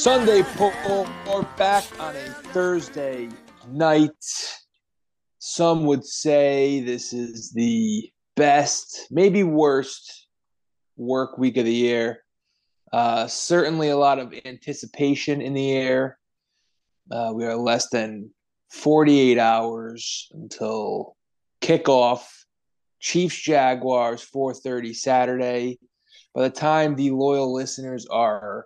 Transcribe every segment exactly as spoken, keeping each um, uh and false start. Sunday poll, we're back on a Thursday night. Some would say this is the best, maybe worst work week of the year. Uh, certainly a lot of anticipation in the air. Uh, we are less than forty-eight hours until kickoff. Chiefs Jaguars, four thirty Saturday. By the time the loyal listeners are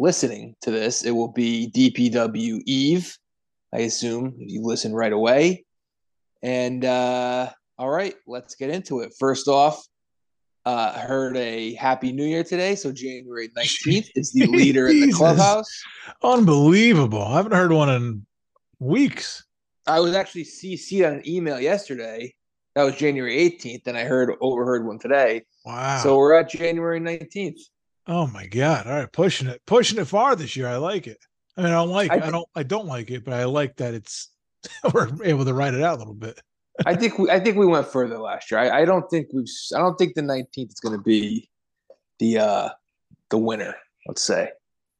listening to this, it will be D P W Eve, I assume, if you listen right away. And uh, all right, let's get into it. First off, uh, I heard a Happy New Year today, so January nineteenth is the leader in the clubhouse. Unbelievable. I haven't heard one in weeks. I was actually C C'd on an email yesterday. That was January eighteenth, and I heard overheard one today. Wow. So we're at January nineteenth. Oh my God. All right, pushing it. Pushing it far this year. I like it. I mean, I don't like I, I don't I don't like it, but I like that it's we're able to ride it out a little bit. I think we I think we went further last year. I, I don't think we've I don't think the nineteenth is gonna be the uh the winner, let's say.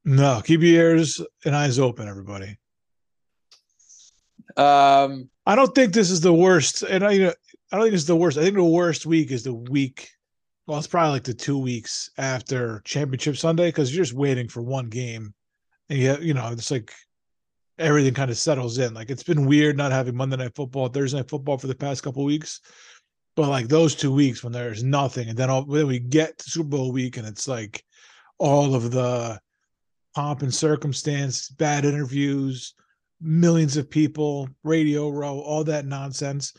No, keep your ears and eyes open, everybody. Um I don't think this is the worst, and I you know I don't think it's the worst. I think the worst week is the week. Well, it's probably like the two weeks after Championship Sunday, because you're just waiting for one game, and you you know it's like everything kind of settles in. Like, it's been weird not having Monday Night Football, Thursday Night Football for the past couple of weeks, but like those two weeks when there's nothing, and then all, then we get to Super Bowl week, and it's like all of the pomp and circumstance, bad interviews, millions of people, Radio Row, all that nonsense.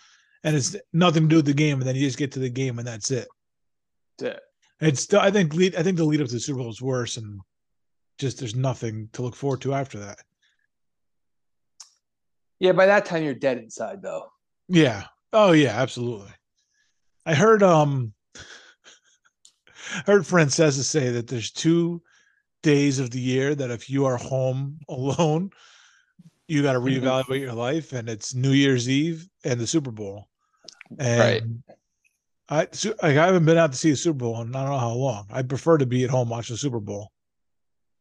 And it's nothing to do with the game, and then you just get to the game, and that's it. Yeah. It's I think lead, I think the lead up to the Super Bowl is worse, and just there's nothing to look forward to after that. Yeah, by that time you're dead inside, though. Yeah. Oh yeah, absolutely. I heard um, I heard Francesca say that there's two days of the year that if you are home alone, you got to reevaluate mm-hmm. your life, and it's New Year's Eve and the Super Bowl. And right. I, so, like, I haven't been out to see the Super Bowl in I don't know how long. I prefer to be at home watching the Super Bowl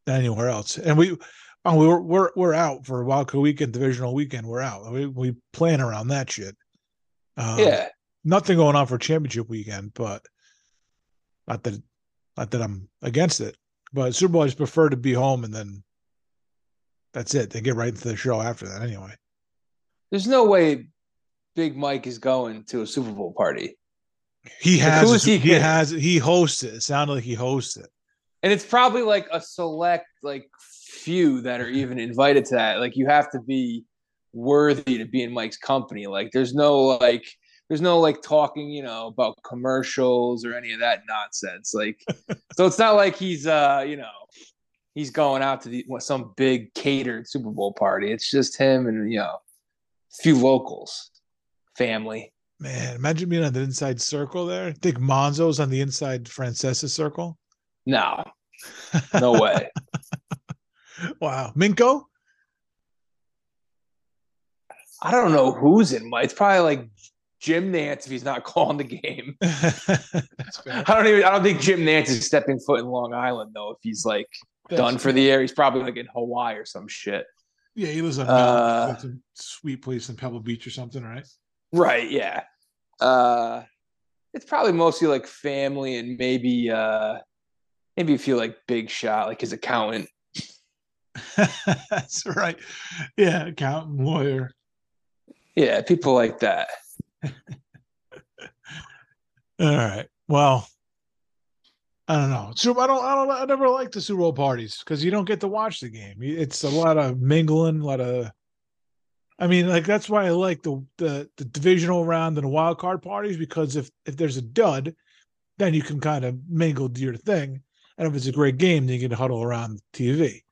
than anywhere else. And we, oh, we were, we're we're out for a wild card weekend, divisional weekend. We're out. We we plan around that shit. Um, yeah, nothing going on for championship weekend, but not that not that I'm against it. But Super Bowl, I just prefer to be home, and then that's it. They get right into the show after that anyway. There's no way Big Mike is going to a Super Bowl party. He has like, he, he has he hosts it. It sounded like he hosts it. And it's probably like a select like few that are even invited to that. Like, you have to be worthy to be in Mike's company. Like, there's no like there's no like talking, you know, about commercials or any of that nonsense. Like, so it's not like he's uh, you know, he's going out to the, some big catered Super Bowl party. It's just him and, you know, a few locals, family. Man, imagine being on the inside circle there. Think Monzo's on the inside Francesca's circle? No. No way. Wow. Minko? I don't know who's in my – it's probably like Jim Nantz if he's not calling the game. That's fair. I don't even – I don't think Jim Nantz is stepping foot in Long Island, though, if he's like – That's done for the year. He's probably like in Hawaii or some shit. Yeah, he lives on uh, some sweet place in Pebble Beach or something, right? Right, yeah. Uh, it's probably mostly like family and maybe uh, maybe a few like big shot, like his accountant. That's right. Yeah, accountant, lawyer. Yeah, people like that. All right. Well, I don't know. Super, I don't. I don't. I never like the Super Bowl parties because you don't get to watch the game. It's a lot of mingling, a lot of. I mean, like, that's why I like the the, the divisional round and the wild card parties, because if, if there's a dud, then you can kind of mingle do your thing, and if it's a great game, then you can huddle around the T V.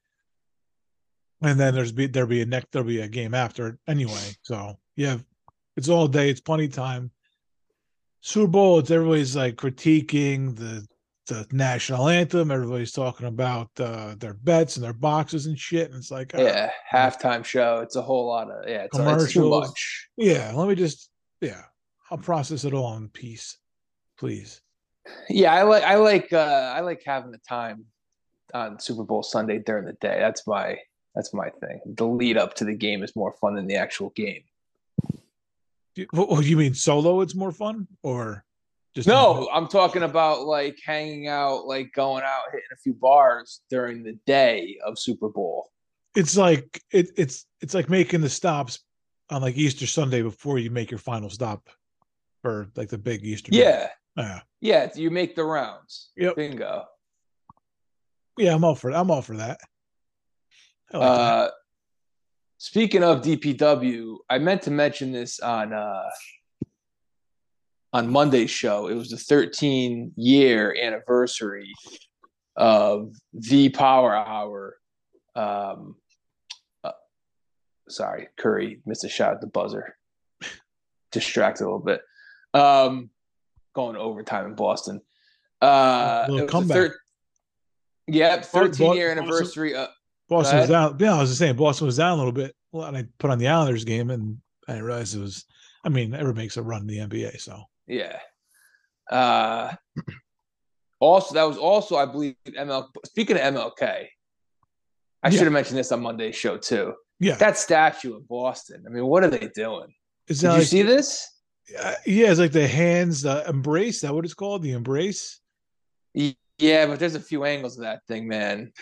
And then there's be there'll be a neck there'll be a game after it anyway. So yeah, it's all day. It's plenty of time. Super Bowl. It's everybody's like critiquing the. the national anthem. Everybody's talking about uh, their bets and their boxes and shit. And it's like, uh, yeah, halftime show. It's a whole lot of, yeah, it's, commercials. It's too much. Yeah. Let me just, yeah, I'll process it all in peace, please. Yeah. I like, I like, uh, I like having the time on Super Bowl Sunday during the day. That's my that's my thing. The lead up to the game is more fun than the actual game. Oh, you mean solo? It's more fun, or just no? I'm talking about like hanging out, like going out, hitting a few bars during the day of Super Bowl. It's like it, it's it's like making the stops on like Easter Sunday before you make your final stop for like the big Easter. Yeah, yeah, yeah. You make the rounds. Yep. Bingo. Yeah, I'm all for I'm all for that. I like uh, that. Speaking of D P W, I meant to mention this on uh, on Monday's show. It was the thirteen-year anniversary of the Power Hour. Um, uh, sorry, Curry missed a shot at the buzzer. Distracted a little bit. Um, going to overtime in Boston. Uh, a little comeback. Thir- yeah, thirteen-year anniversary of... Boston was down. Yeah, I was just saying Boston was down a little bit. Well, and I put on the Islanders game, and I realized it was. I mean, everyone makes a run in the N B A, so yeah. Uh, also, that was also, I believe, M L. Speaking of M L K, I yeah. should have mentioned this on Monday's show too. Yeah, that statue in Boston. I mean, what are they doing? Did you like, see this? Uh, yeah, it's like the hands, the embrace. Is that what it's called? The embrace. Yeah, but there's a few angles of that thing, man.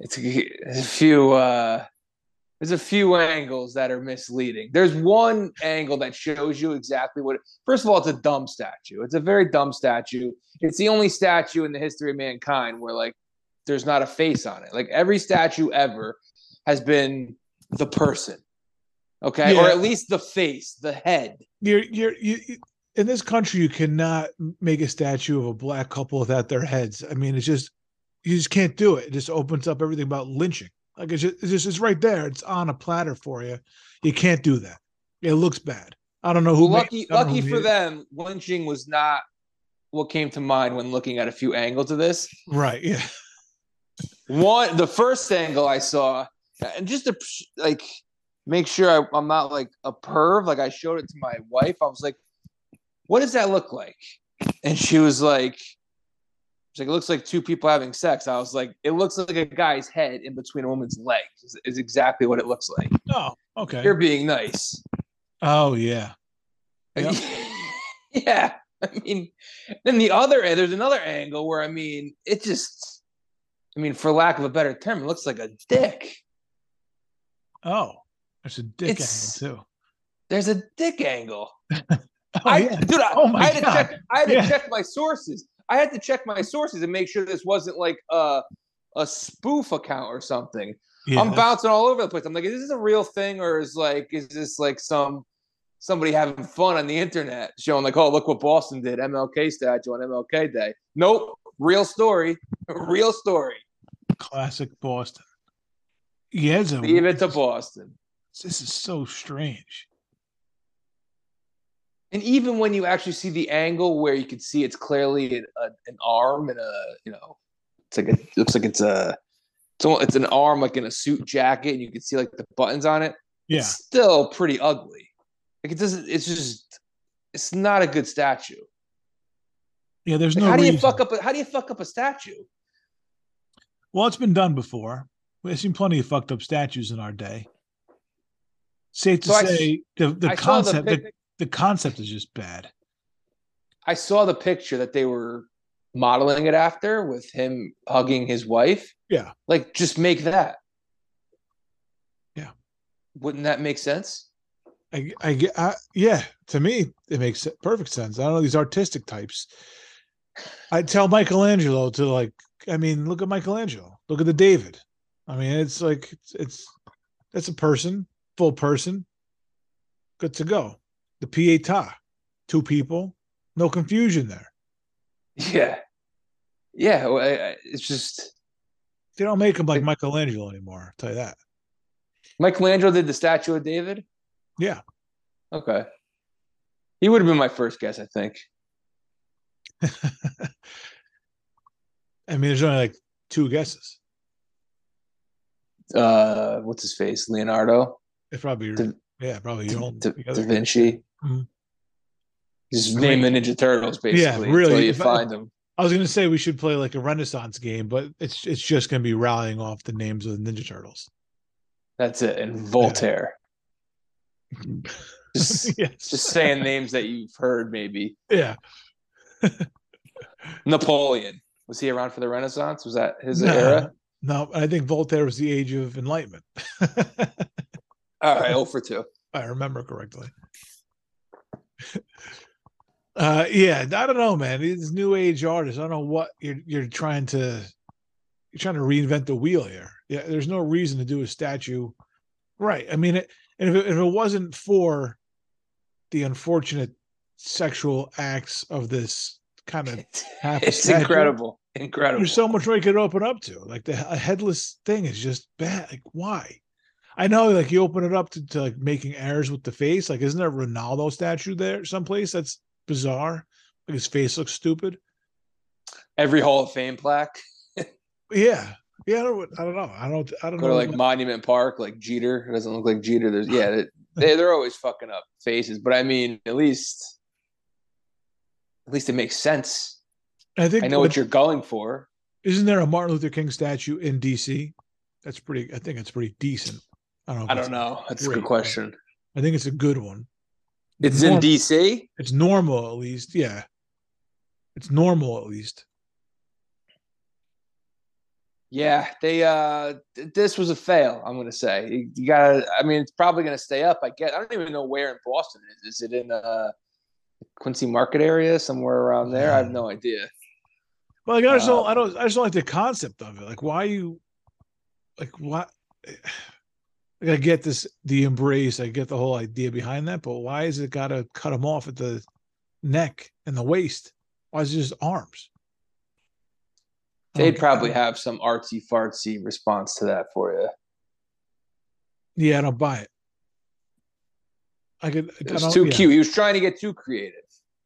It's a few. Uh, there's a few angles that are misleading. There's one angle that shows you exactly what. It, first of all, it's a dumb statue. It's a very dumb statue. It's the only statue in the history of mankind where like there's not a face on it. Like every statue ever has been the person, okay, yeah. or at least the face, the head. You're you're you, you in this country, you cannot make a statue of a black couple without their heads. I mean, it's just. You just can't do it. It just opens up everything about lynching. Like it's just, it's just, it's right there. It's on a platter for you. You can't do that. It looks bad. I don't know who. Well, lucky, made, lucky who for them, lynching was not what came to mind when looking at a few angles of this. Right. Yeah. One, the first angle I saw, and just to like make sure I, I'm not like a perv. Like I showed it to my wife. I was like, "What does that look like?" And she was like. Like, it looks like two people having sex. I was like, it looks like a guy's head in between a woman's legs is, is exactly what it looks like. Oh, okay. You're being nice. Oh, yeah. Yep. Yeah. I mean, then the other, there's another angle where, I mean, it just, I mean, for lack of a better term, it looks like a dick. Oh, there's a dick it's, angle, too. There's a dick angle. oh, I, yeah. Dude, I, oh my I had God. to check, I had yeah. to check my sources. I had to check my sources and make sure this wasn't like a, a spoof account or something. Yeah. I'm bouncing all over the place. I'm like, is this a real thing? Or is like, is this like some, somebody having fun on the internet showing like, oh, look what Boston did. M L K statue on M L K Day. Nope. Real story. Real story. Classic Boston. Yeah. It's a, Leave it to Boston. This is so strange. And even when you actually see the angle where you can see it's clearly an, a, an arm and a, you know, it's like a, it looks like it's a, it's, a, it's an arm like in a suit jacket, and you can see like the buttons on it. Yeah, it's still pretty ugly. Like it doesn't. It's just. It's not a good statue. Yeah, there's like no. How reason. do you fuck up? A, how do you fuck up a statue? Well, it's been done before. We've seen plenty of fucked up statues in our day. Safe to so say, I, the the I concept. The The concept is just bad. I saw the picture that they were modeling it after with him hugging his wife. Yeah. Like, just make that. Yeah. Wouldn't that make sense? I, I, I, yeah. To me, it makes perfect sense. I don't know these artistic types. I tell Michelangelo to, like, I mean, look at Michelangelo. Look at the David. I mean, it's like, it's, it's, it's a person, full person. Good to go. The Pietà, two people, no confusion there. Yeah, yeah. Well, I, I, it's just they don't make him like it, Michelangelo anymore. I'll tell you that. Michelangelo did the statue of David. Yeah. Okay. He would have been my first guess, I think. I mean, there's only like two guesses. Uh, what's his face, Leonardo? It's probably. The, Yeah, probably your own Da, da Vinci. Mm-hmm. Just name the Ninja Turtles, basically. Yeah, really. Until you find them. I was going to say we should play like a Renaissance game, but it's it's just going to be rallying off the names of the Ninja Turtles. That's it. And Voltaire. Yeah. Just, yes. just saying names that you've heard, maybe. Yeah. Napoleon. Was he around for the Renaissance? Was that his no, era? No, I think Voltaire was the Age of Enlightenment. All right, oh for two. If I remember correctly. Uh, yeah, I don't know, man. These new age artists, I don't know what you're you're trying to you're trying to reinvent the wheel here. Yeah, there's no reason to do a statue, right? I mean, it, and if it, if it wasn't for the unfortunate sexual acts of this kind of, it's statue, incredible, incredible. There's so much we could open up to. Like the a headless thing is just bad. Like why? I know, like you open it up to, to like making errors with the face. Like, isn't there a Ronaldo statue there someplace? That's bizarre. Like his face looks stupid. Every Hall of Fame plaque. yeah, yeah. I don't, I don't know. I don't. I don't Go know. To like Monument Park, like Jeter. It doesn't look like Jeter. There's yeah. It, they they're always fucking up faces, but I mean, at least, at least it makes sense. I think I know what, what you're going for. Isn't there a Martin Luther King statue in D C? That's pretty. I think it's pretty decent. I don't know. I don't know. That's great. A good question. I think it's a good one. It's normal. In D C? It's normal, at least. Yeah. It's normal, at least. Yeah. They. Uh, th- this was a fail, I'm going to say. You, you got to, I mean, it's probably going to stay up. I guess. I don't even know where in Boston it is. Is it in uh, Quincy Market area, somewhere around there? Yeah. I have no idea. Well, like, I, just um, don't, I, don't, I just don't like the concept of it. Like, why you, like, why? I get this, the embrace. I get the whole idea behind that, but why is it got to cut him off at the neck and the waist? Why is it just arms? They'd probably have some artsy fartsy response to that for you. Yeah, I don't buy it. I could. It was I don't, too yeah. cute. He was trying to get too creative.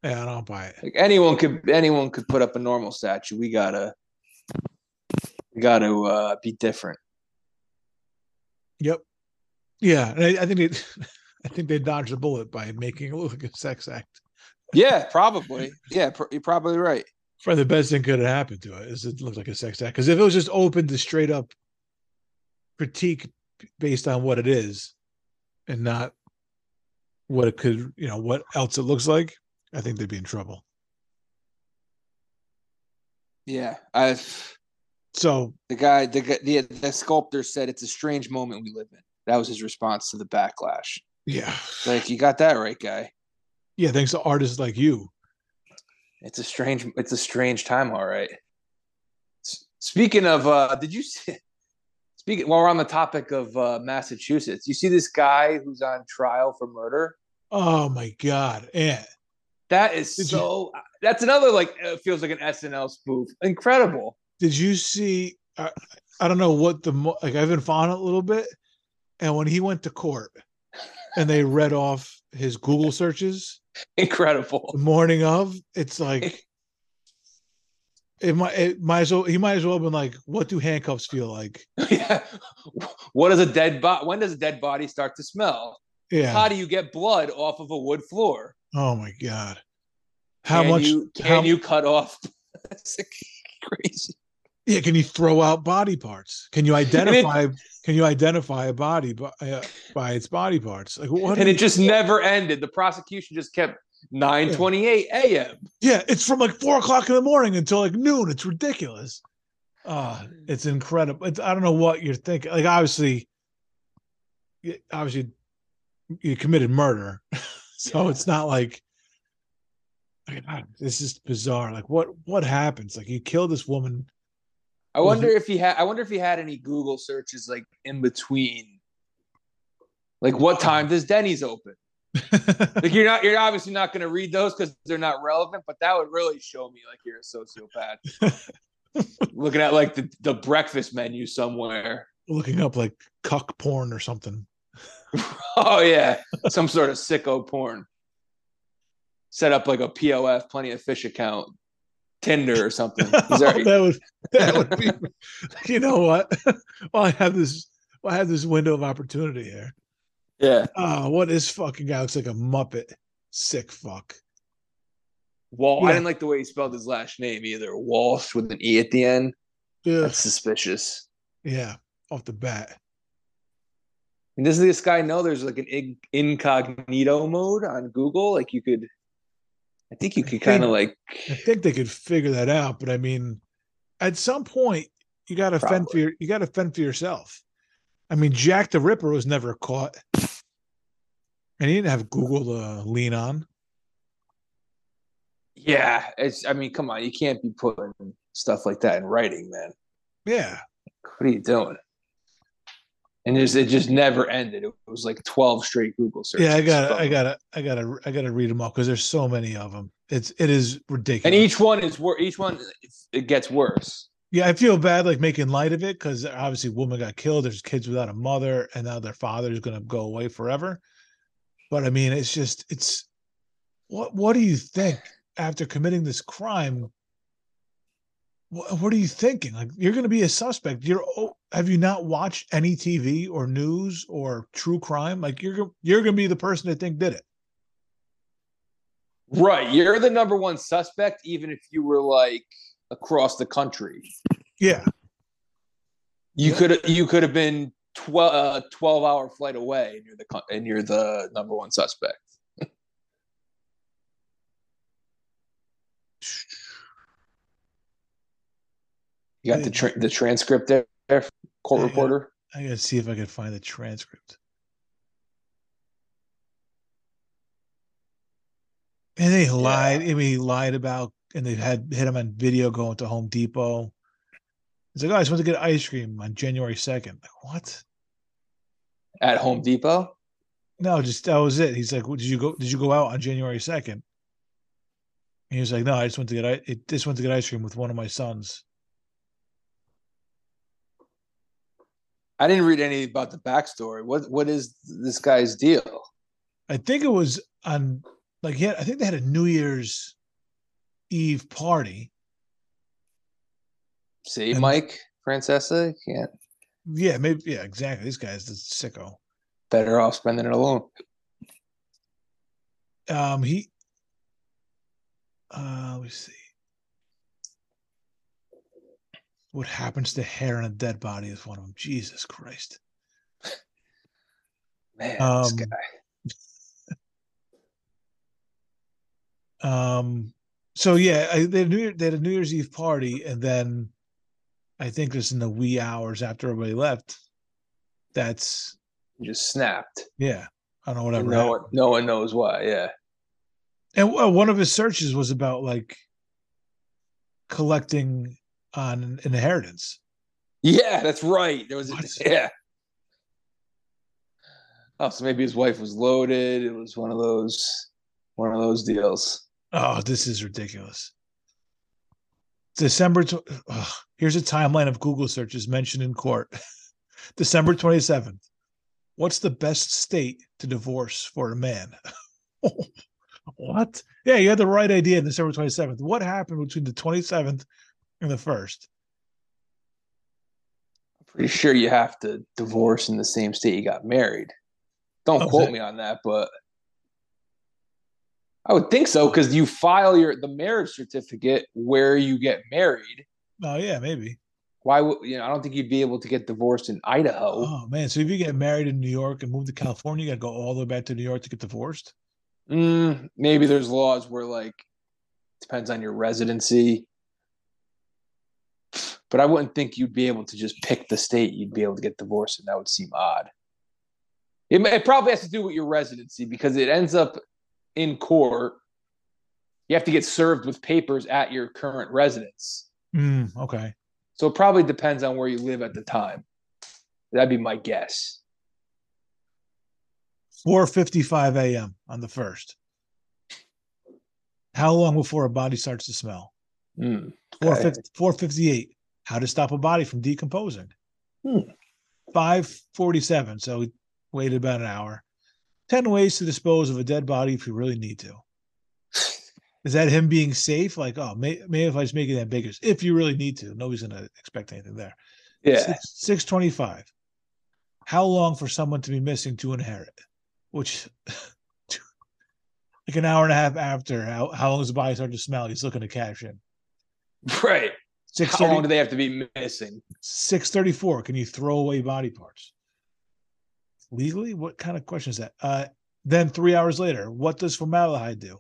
Yeah, I don't buy it. Like anyone could, anyone could put up a normal statue. We gotta, we gotta uh, be different. Yep. Yeah, and I, I think it, I think they dodged a bullet by making it look like a sex act. Yeah, probably. Yeah, pr- you're probably right. Probably the best thing could have happened to it is it looked like a sex act. Because if it was just open to straight up critique based on what it is, and not what it could, you know, what else it looks like, I think they'd be in trouble. Yeah, I've. So the guy, the the the sculptor said, "It's a strange moment we live in." That was his response to the backlash. Yeah. Like, you got that right, guy. Yeah, thanks to artists like you. It's a strange it's a strange time, all right. S- speaking of, uh, did you see – speaking, while we're on the topic of uh, Massachusetts, you see this guy who's on trial for murder? Oh, my God. Yeah. That is did so you, – that's another, like, it feels like an S N L spoof. Incredible. Did you see uh, – I don't know what the – like, I've been following it a little bit. And when he went to court and they read off his Google searches. Incredible. The morning of, it's like, it might, it might as well, he might as well have been like, what do handcuffs feel like? Yeah. What does a dead body, when does a dead body start to smell? Yeah. How do you get blood off of a wood floor? Oh my God. How can much you, can how, you cut off? That's crazy. Yeah, can you throw out body parts? Can you identify? It, can you identify a body by, uh, by its body parts? Like what? And it just doing? Never ended. The prosecution just kept nine twenty-eight a m. Yeah, it's from like four o'clock in the morning until like noon. It's ridiculous. Uh, it's incredible. It's, I don't know what you're thinking. Like obviously, obviously, you committed murder, so yeah. It's not like. God, this is bizarre. Like what? What happens? Like you kill this woman. I wonder if he had. I wonder if he had any Google searches like in between. Like, what time does Denny's open? Like, you're not. You're obviously not going to read those because they're not relevant. But that would really show me like you're a sociopath. Looking at like the, the breakfast menu somewhere. Looking up like cuck porn or something. Oh yeah, some sort of sicko porn. Set up like a P O F, plenty of fish account. Tinder or something. Oh, that would that would be. You know what? Well, I have this. Well, I have this window of opportunity here. Yeah. Oh, what is fucking guy looks like a Muppet? Sick fuck. Wall. Yeah. I didn't like the way he spelled his last name either. Walsh with an E at the end. Yeah. That's suspicious. Yeah, off the bat. And doesn't this guy know there's like an incognito mode on Google? Like you could, I think you could kind of like. I think they could figure that out, but I mean, at some point you got to fend for your, you got to fend for yourself. I mean, Jack the Ripper was never caught, and he didn't have Google to lean on. Yeah, it's. I mean, come on, you can't be putting stuff like that in writing, man. Yeah, what are you doing? And it just, it just never ended. It was like twelve straight Google searches. Yeah, I got, I got, I got to, I got to read them all because there's so many of them. It's, it is ridiculous. And each one is wor- Each one, it gets worse. Yeah, I feel bad like making light of it because obviously, woman got killed. There's kids without a mother, and now their father is going to go away forever. But I mean, it's just, it's what, what do you think? After committing this crime, what, what are you thinking? Like, you're going to be a suspect. You're oh, have you not watched any T V or news or true crime? Like, you're you're going to be the person that think did it. Right, you're the number one suspect, even if you were like across the country. Yeah, you yeah. could you could have been twelve uh, twelve hour flight away, and you're the and you're the number one suspect. You got the tra- the transcript there, there court I gotta, reporter? I got to see if I can find the transcript. And they yeah. lied. I mean, he lied about, and they had hit him on video going to Home Depot. He's like, oh, I just went to get ice cream on January second. Like, what? At Home Depot? No, just that was it. He's like, well, did you go Did you go out on January second? And he was like, no, I just went to get I it, just went to get ice cream with one of my sons. I didn't read anything about the backstory. What what is this guy's deal? I think it was on like yeah, I think they had a New Year's Eve party. See, and, Mike Francesa can't. Yeah, maybe. Yeah, exactly. This guy's the sicko. Better off spending it alone. Um, he. Uh, let me see. What happens to hair in a dead body is one of them. Jesus Christ. Man, um, this guy. um, so, yeah, I, they, had New Year, they had a New Year's Eve party, and then I think just in the wee hours after everybody left, that's... You just snapped. Yeah. I don't know whatever no one, no one knows why, yeah. And uh, one of his searches was about, like, collecting... on inheritance. Yeah, that's right. There was a, yeah. Oh, so maybe his wife was loaded. It was one of those one of those deals. Oh, this is ridiculous. December tw- oh, here's a timeline of Google searches mentioned in court. December twenty-seventh. What's the best state to divorce for a man? What? Yeah, you had the right idea on December twenty-seventh. What happened between the twenty-seventh in the first? I'm pretty sure you have to divorce in the same state you got married. Don't okay. quote me on that, but I would think so because you file your the marriage certificate where you get married. Oh yeah, maybe. Why would you know? I don't think you'd be able to get divorced in Idaho. Oh man, so if you get married in New York and move to California, you got to go all the way back to New York to get divorced. Mm, maybe there's laws where like depends on your residency. But I wouldn't think you'd be able to just pick the state you'd be able to get divorced in. That would seem odd. It, may, it probably has to do with your residency because it ends up in court. You have to get served with papers at your current residence. Mm, okay. So it probably depends on where you live at the time. That'd be my guess. four fifty-five a.m. on the first. How long before a body starts to smell? Mm, okay. four fifty-eight. How to stop a body from decomposing. Hmm. five forty-seven. So we waited about an hour. ten ways to dispose of a dead body if you really need to. Is that him being safe? Like, oh, maybe may if I just make it that bigger. If you really need to. Nobody's going to expect anything there. Yeah. six twenty-five. How long for someone to be missing to inherit? Which like an hour and a half after, how, how long does the body start to smell? He's looking to cash in. Right. How long do they have to be missing? six thirty-four Can you throw away body parts? Legally? What kind of question is that? Uh, then three hours later, what does formaldehyde do?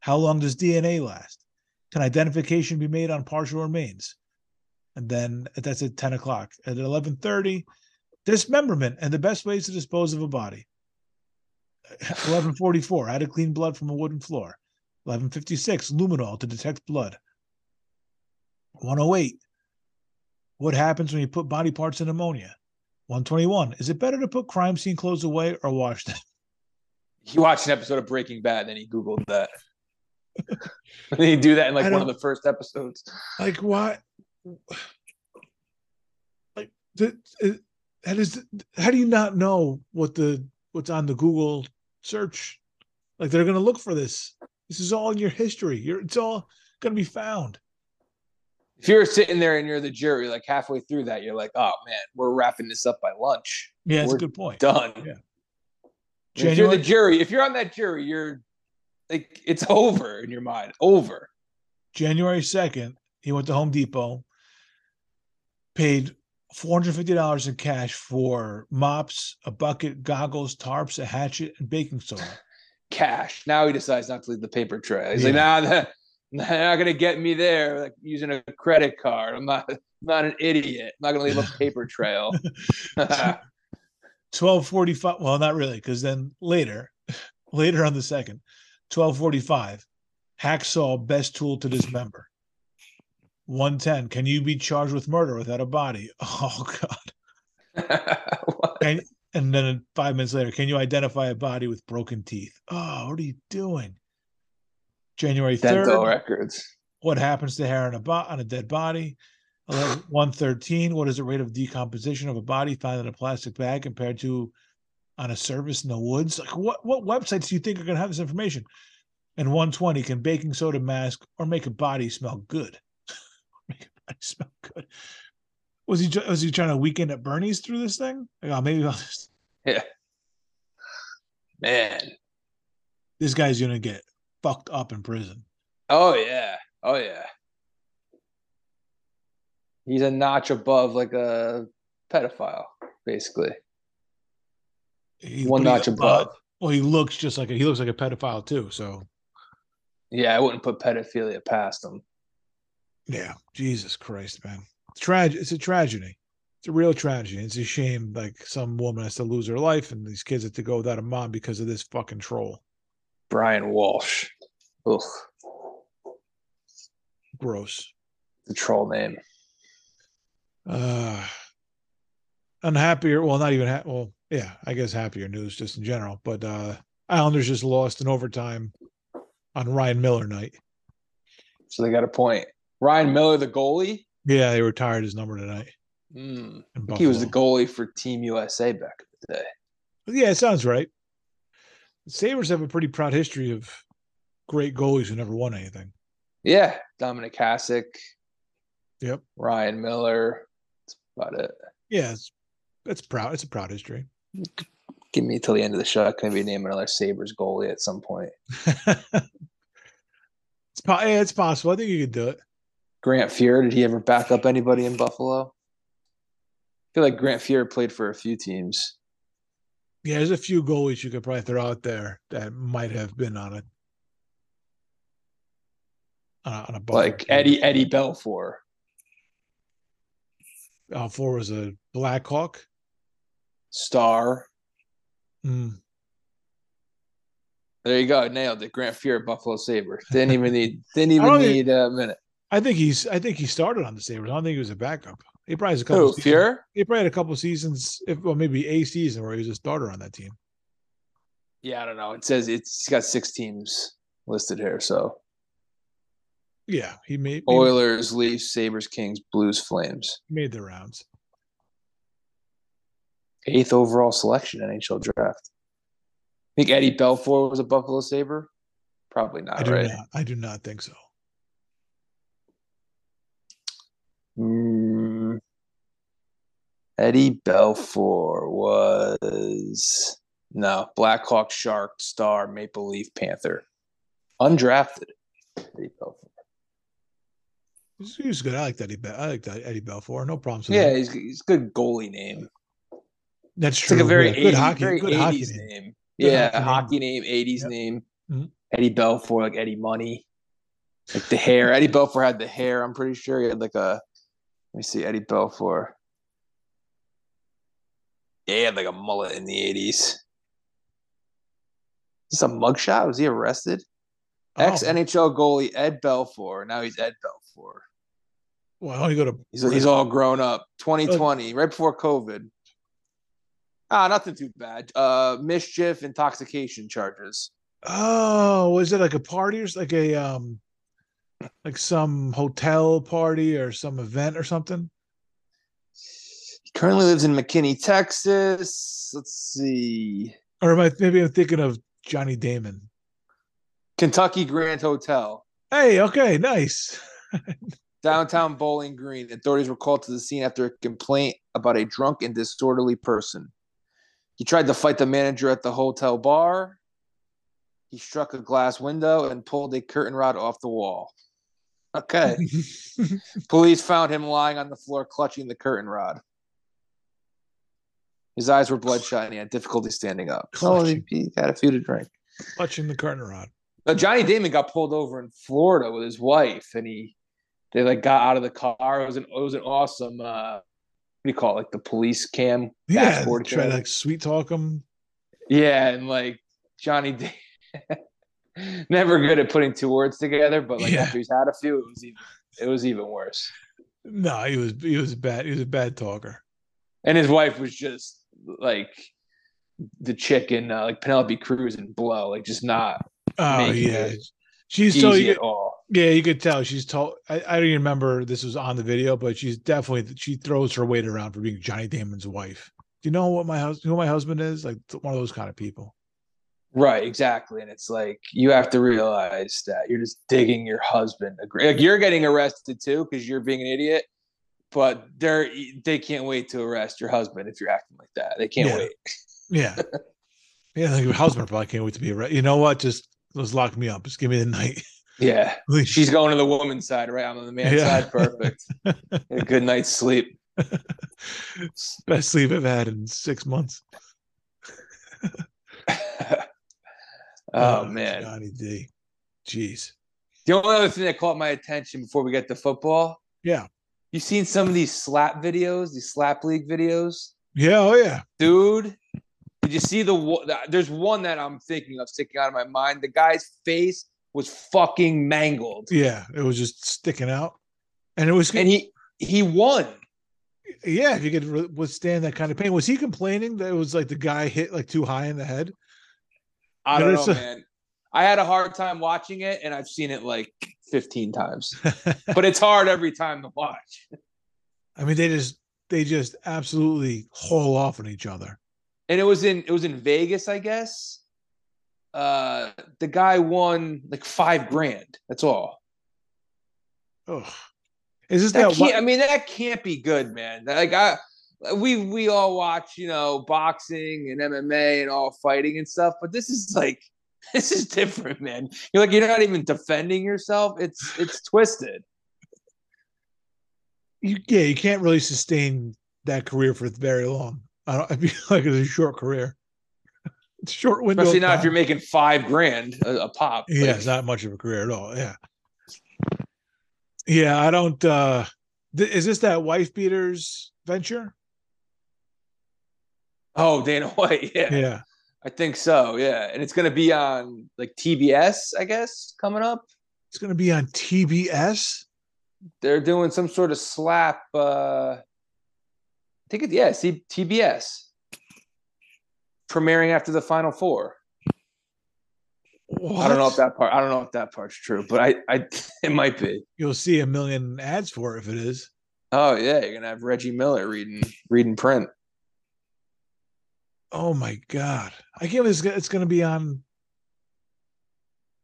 How long does D N A last? Can identification be made on partial remains? And then that's at ten o'clock At eleven thirty dismemberment and the best ways to dispose of a body. eleven forty-four how to clean blood from a wooden floor. eleven fifty-six luminol to detect blood. one oh eight what happens when you put body parts in ammonia? one twenty-one is it better to put crime scene clothes away or wash them? He watched an episode of Breaking Bad and then he Googled that. They do that in like one of the first episodes. Like what? Like the, it, that is, how do you not know what the what's on the Google search? Like they're going to look for this. This is all in your history. You're, it's all going to be found. If you're sitting there and you're the jury, like halfway through that, you're like, oh man, we're wrapping this up by lunch. Yeah, that's we're a good point. Done. Yeah. If you're the jury, if you're on that jury, you're like, it's over in your mind. Over. January second he went to Home Depot, paid four hundred fifty dollars in cash for mops, a bucket, goggles, tarps, a hatchet, and baking soda. Cash. Now he decides not to leave the paper trail. He's yeah. like, nah, that, they're not going to get me there. Like using a credit card. I'm not, I'm not an idiot. I'm not going to leave a paper trail. twelve forty-five Well, not really, because then later, later on the second, twelve forty-five hacksaw, best tool to dismember. one ten can you be charged with murder without a body? Oh, God. and, and then five minutes later, can you identify a body with broken teeth? Oh, what are you doing? January third dental records. What happens to hair on a, bo- on a dead body? one thirteen what is the rate of decomposition of a body found in a plastic bag compared to on a surface in the woods? Like what, what websites do you think are going to have this information? And one twenty can baking soda mask or make a body smell good? Make a body smell good. Was he was he trying to weekend at Bernie's through this thing? Like, oh, maybe I'll just. Yeah. Man, this guy's going to get fucked up in prison. Oh yeah, oh yeah. He's a notch above, like a pedophile, basically. He, One notch above. Uh, well, he looks just like a, he looks like a pedophile too. So, yeah, I wouldn't put pedophilia past him. Yeah, Jesus Christ, man, Trag- It's a tragedy. It's a real tragedy. It's a shame. Like some woman has to lose her life, and these kids have to go without a mom because of this fucking troll. Brian Walsh. Ugh. Gross. The troll name. Uh, unhappier. Well, not even. Ha- well, yeah, I guess happier news just in general. But uh, Islanders just lost in overtime on Ryan Miller night. So they got a point. Ryan Miller, the goalie? Yeah, they retired his number tonight. Mm. I think he was the goalie for Team U S A back in the day. Yeah, it sounds right. The Sabres have a pretty proud history of great goalies who never won anything. Yeah, Dominic Hasek. Yep. Ryan Miller. That's about it. Yeah, it's, it's proud. It's a proud history. Give me till the end of the show. I can maybe name another Sabres goalie at some point. It's, po- yeah, it's possible. I think you could do it. Grant Fuhr. Did he ever back up anybody in Buffalo? I feel like Grant Fuhr played for a few teams. Yeah, there's a few goalies you could probably throw out there that might have been on it. Uh, on a like team. Eddie Eddie Belfour. Belfour was a Blackhawk star. Mm. There you go, nailed it. Grant Fuhr, Buffalo Sabres. Didn't even need. Didn't even need think, a minute. I think he's. I think he started on the Sabres. I don't think he was a backup. He probably has a couple. Who, Fuhr? He probably had a couple seasons, if well, maybe a season where he was a starter on that team. Yeah, I don't know. It says it's got six teams listed here, so. Yeah, he made Oilers, made, Leafs, Sabres, Kings, Blues, Flames. Made the rounds. Eighth overall selection in N H L draft. I think Eddie Belfour was a Buffalo Sabre. Probably not. I do right? Not, I do not think so. Mm, Eddie Belfour was no Blackhawk, Shark, Star, Maple Leaf, Panther. Undrafted. Eddie Belfour. He's good. I like that Eddie. Be- I like that Eddie Belfour. No problems. With yeah, that. he's he's good goalie name. That's true. It's like a very yeah. eighties, good hockey, very good eighties hockey name. name. Good yeah, hockey, hockey name, name eighties yep. name. Mm-hmm. Eddie Belfour, like Eddie Money, like the hair. Eddie Belfour had the hair. I'm pretty sure he had like a. Let me see, Eddie Belfour. Yeah, he had like a mullet in the eighties. Is this a mugshot? Was he arrested? Oh. Ex-N H L goalie Ed Belfour. Now he's Ed Belfour. Well, you go to he's, he's all grown up. twenty twenty, right before COVID. Ah, nothing too bad. Uh, mischief, intoxication charges. Oh, was it like a party or like a um, like some hotel party or some event or something? He currently lives in McKinney, Texas. Let's see. Or am I, maybe I'm thinking of Johnny Damon. Kentucky Grand Hotel. Hey, okay, nice. Downtown Bowling Green. Authorities were called to the scene after a complaint about a drunk and disorderly person. He tried to fight the manager at the hotel bar. He struck a glass window and pulled a curtain rod off the wall. Okay. Police found him lying on the floor, clutching the curtain rod. His eyes were bloodshot and he had difficulty standing up. So he, he had a few to drink. Clutching the curtain rod. Now, Johnny Damon got pulled over in Florida with his wife, and he they like got out of the car. It was an it was an awesome. Uh, What do you call it, like the police cam? Yeah, try to like sweet talk him. Yeah, and like Johnny D- never good at putting two words together, but like yeah. after he's had a few, it was even it was even worse. No, he was he was bad. He was a bad talker, and his wife was just like the chicken, uh, like Penelope Cruz in Blow, like just not. Oh yeah, she's easy so you- at all. Yeah, you could tell she's told. I, I don't even remember this was on the video, but she's definitely she throws her weight around for being Johnny Damon's wife. Do you know what my husband, who my husband is? Like one of those kind of people, right? Exactly, and it's like you have to realize that you're just digging your husband. Like you're getting arrested too because you're being an idiot, but they're they can't wait to arrest your husband if you're acting like that. They can't yeah. wait. Yeah, yeah. Like your husband probably can't wait to be arrested. You know what? Just let's lock me up. Just give me the night. Yeah, she's going to the woman's side, right? I'm on the man's yeah. side. Perfect. A good night's sleep. Best sleep I've had in six months. oh, oh, man. Johnny D. Jeez. The only other thing that caught my attention before we get to football. Yeah. You seen some of these slap videos, these slap league videos? Yeah, oh, yeah. Dude, did you see the – there's one that I'm thinking of sticking out of my mind. The guy's face – was fucking mangled. Yeah, it was just sticking out, and it was. And he he won. Yeah, if you could withstand that kind of pain, was he complaining that it was like the guy hit like too high in the head? I don't know, a- man. I had a hard time watching it, and I've seen it like fifteen times, but it's hard every time to watch. I mean, they just they just absolutely haul off on each other. And it was in it was in Vegas, I guess. Uh, the guy won like five grand. That's all. Oh, is this that? that can't, I mean, that can't be good, man. Like I, we we all watch, you know, boxing and M M A and all fighting and stuff, but this is like this is different, man. You're like you're not even defending yourself. It's it's twisted. You, yeah, you can't really sustain that career for very long. I don't. I feel like it's a short career. Short window, especially not if you're making five grand a, a pop. Yeah, like, it's not much of a career at all. Yeah, yeah. I don't. uh th- Is this that wife beaters venture? Oh, Dana White. Yeah, yeah. I think so. Yeah, and it's going to be on like T B S, I guess, coming up. It's going to be on T B S. They're doing some sort of slap. uh I think it's yeah. See T B S. Premiering after the Final Four. What? I don't know if that part. I don't know if that part's true, but I, I, it might be. You'll see a million ads for it if it is. Oh yeah, you're gonna have Reggie Miller reading reading print. Oh my God, I can't believe it's gonna be on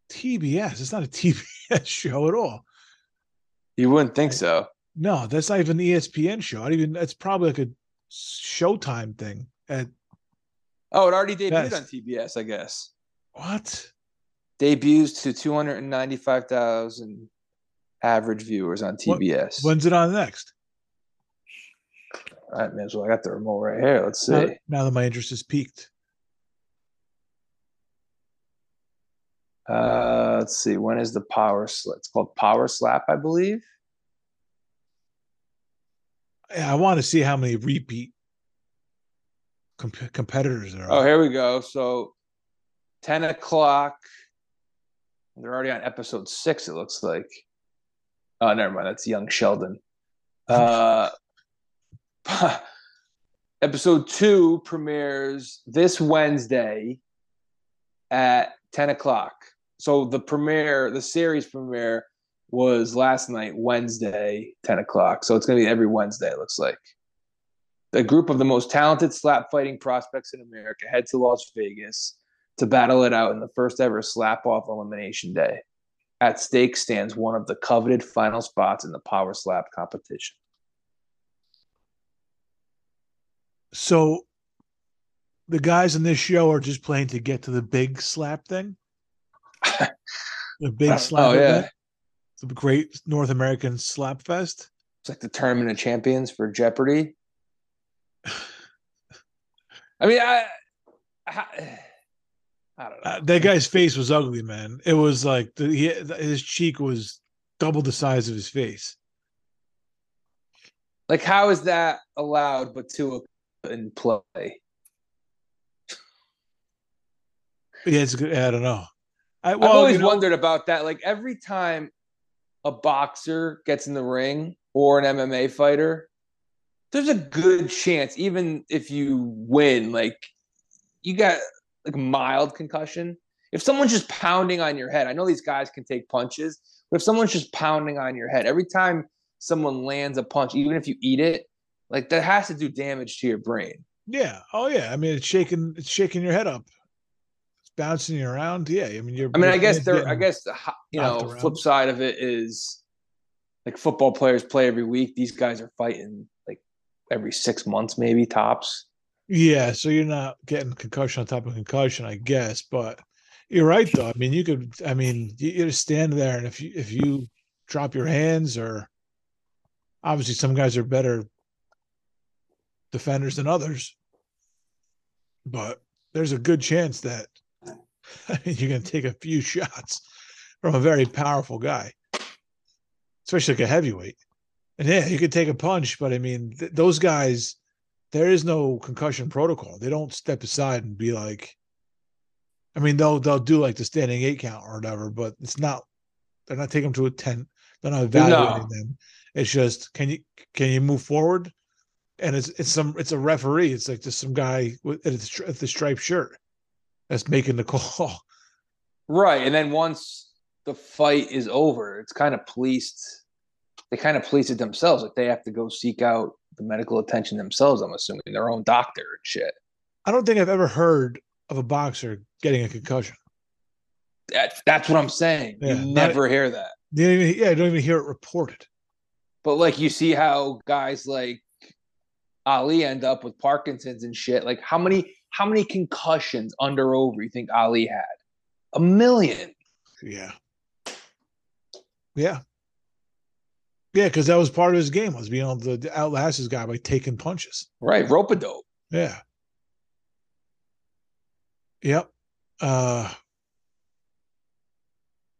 T B S. It's not a T B S show at all. You wouldn't think I, so. No, that's not even an E S P N show. I don't even. That's probably like a Showtime thing at. Oh, it already debuted yes. on T B S, I guess. What? Debuts to two hundred ninety-five thousand average viewers on T B S. When's it on next? All right, man. So I got the remote right here. Let's see. Now, now that my interest is piqued. Uh, let's see. When is the Power Slap? It's called Power Slap, I believe. I want to see how many repeat comp- competitors there are. Oh, here we go. So ten o'clock. They're already on episode six, it looks like. Oh, never mind. That's Young Sheldon. Uh, episode two premieres this Wednesday at ten o'clock. So the premiere, the series premiere, was last night, Wednesday, ten o'clock. So it's going to be every Wednesday, it looks like. The group of the most talented slap-fighting prospects in America head to Las Vegas to battle it out in the first-ever slap-off elimination day. At stake stands one of the coveted final spots in the power slap competition. So the guys in this show are just playing to get to the big slap thing? The big slap oh, event? Yeah. It's a great North American slap fest. It's like the tournament of champions for Jeopardy. I mean, I... I I don't know. Uh, that guy's face was ugly, man. It was like the, he, his cheek was double the size of his face. Like, how is that allowed? But to in play, yeah, it's good. I don't know. I, well, I've always you know, wondered about that. Like every time a boxer gets in the ring or an M M A fighter, there's a good chance, even if you win, like you got. Like mild concussion. If someone's just pounding on your head, I know these guys can take punches, but if someone's just pounding on your head, every time someone lands a punch, even if you eat it, like that has to do damage to your brain. Yeah. Oh yeah. I mean, it's shaking. It's shaking your head up. It's bouncing you around. Yeah. I mean, you're. I mean, I guess there. I guess the, you know, the flip side of it is like football players play every week. These guys are fighting like every six months, maybe tops. Yeah, so you're not getting concussion on top of concussion, I guess. But you're right, though. I mean, you could. I mean, you, you just stand there, and if you if you drop your hands, or obviously some guys are better defenders than others, but there's a good chance that I mean, you're going to take a few shots from a very powerful guy, especially like a heavyweight. And yeah, you could take a punch, but I mean, th- those guys. There is no concussion protocol. They don't step aside and be like, I mean, they'll they'll do like the standing eight count or whatever, but it's not. They're not taking them to a tent. They're not evaluating no. them. It's just can you can you move forward? And it's it's some it's a referee. It's like just some guy with the striped shirt that's making the call. Right, and then once the fight is over, it's kind of policed. They kind of police it themselves. Like they have to go seek out the medical attention themselves, I'm assuming, their own doctor and shit. I don't think I've ever heard of a boxer getting a concussion. That, that's what I'm saying. Yeah, you never not, hear that. You don't even, yeah, I don't even hear it reported. But, like, you see how guys like Ali end up with Parkinson's and shit. Like, how many how many concussions under over you think Ali had? A million. Yeah. Yeah. Yeah, because that was part of his game, was being able to outlast his guy by taking punches. Right, rope-a-dope. Yeah. Yep. Uh,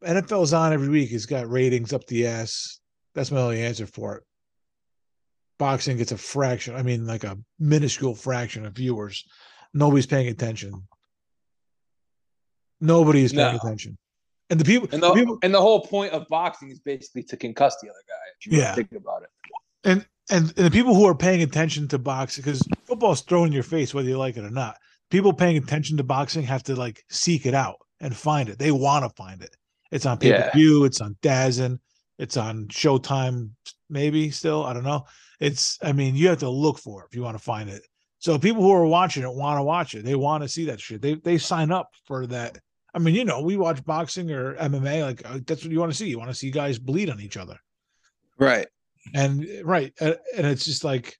N F L's on every week. It's got ratings up the ass. That's my only answer for it. Boxing gets a fraction. I mean, like a minuscule fraction of viewers. Nobody's paying attention. Nobody's paying no. attention. And the people and the, the people and the whole point of boxing is basically to concuss the other guy. If you yeah. Really think about it. And, and and the people who are paying attention to boxing, because football's thrown in your face whether you like it or not. People paying attention to boxing have to like seek it out and find it. They want to find it. It's on pay-per-view, yeah. It's on D A Z N, it's on Showtime, maybe still. I don't know. It's I mean, you have to look for it if you want to find it. So people who are watching it want to watch it. They want to see that shit. They they sign up for that. I mean, you know, we watch boxing or M M A. Like, that's what you want to see. You want to see guys bleed on each other. Right. And right. And it's just like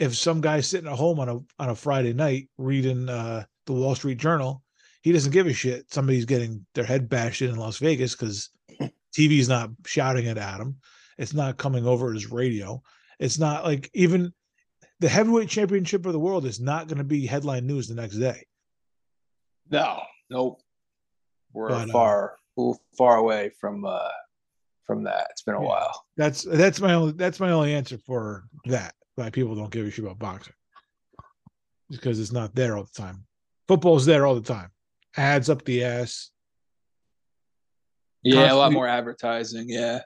if some guy's sitting at home on a on a Friday night reading uh, the Wall Street Journal, he doesn't give a shit. Somebody's getting their head bashed in in Las Vegas because T V's not shouting it at him. It's not coming over his radio. It's not like even the heavyweight championship of the world is not going to be headline news the next day. No, nope. We're but, far, uh, far away from uh, from that. It's been a yeah, while. That's that's my only that's my only answer for that. Why people don't give a shit about boxing, because it's not there all the time. Football's there all the time. Ads up the ass. Yeah, constantly. A lot more advertising. Yeah,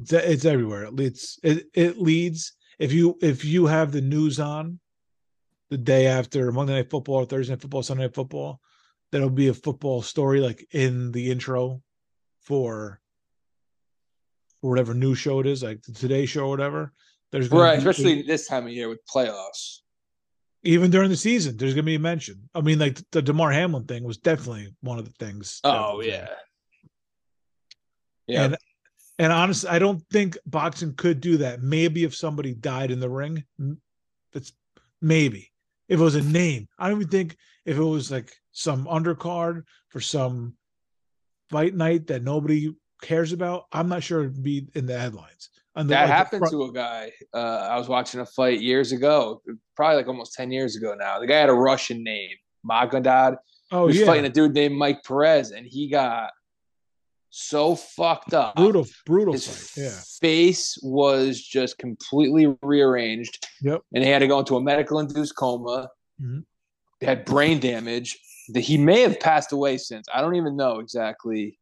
it's, it's everywhere. It leads. It, it leads. If you if you have the news on the day after Monday Night Football or Thursday Night Football, Sunday Night Football, that'll be a football story like in the intro for, for whatever news show it is, like the Today Show or whatever. There's gonna right, be especially this time of year with playoffs. Even during the season, there's going to be a mention. I mean, like the DeMar Hamlin thing was definitely one of the things. Oh, yeah. Yeah. And, and honestly, I don't think boxing could do that. Maybe if somebody died in the ring, that's maybe. If it was a name, I don't even think if it was like some undercard for some fight night that nobody cares about, I'm not sure it'd be in the headlines. The, that like happened to a guy. Uh, I was watching a fight years ago, probably like almost ten years ago now. The guy had a Russian name, Magadad. Oh, he was yeah. fighting a dude named Mike Perez, and he got so fucked up. Brutal, brutal His fight. Yeah. Face was just completely rearranged. Yep. And he had to go into a medical induced coma. Mm-hmm. They had brain damage. The, he may have passed away since. I don't even know exactly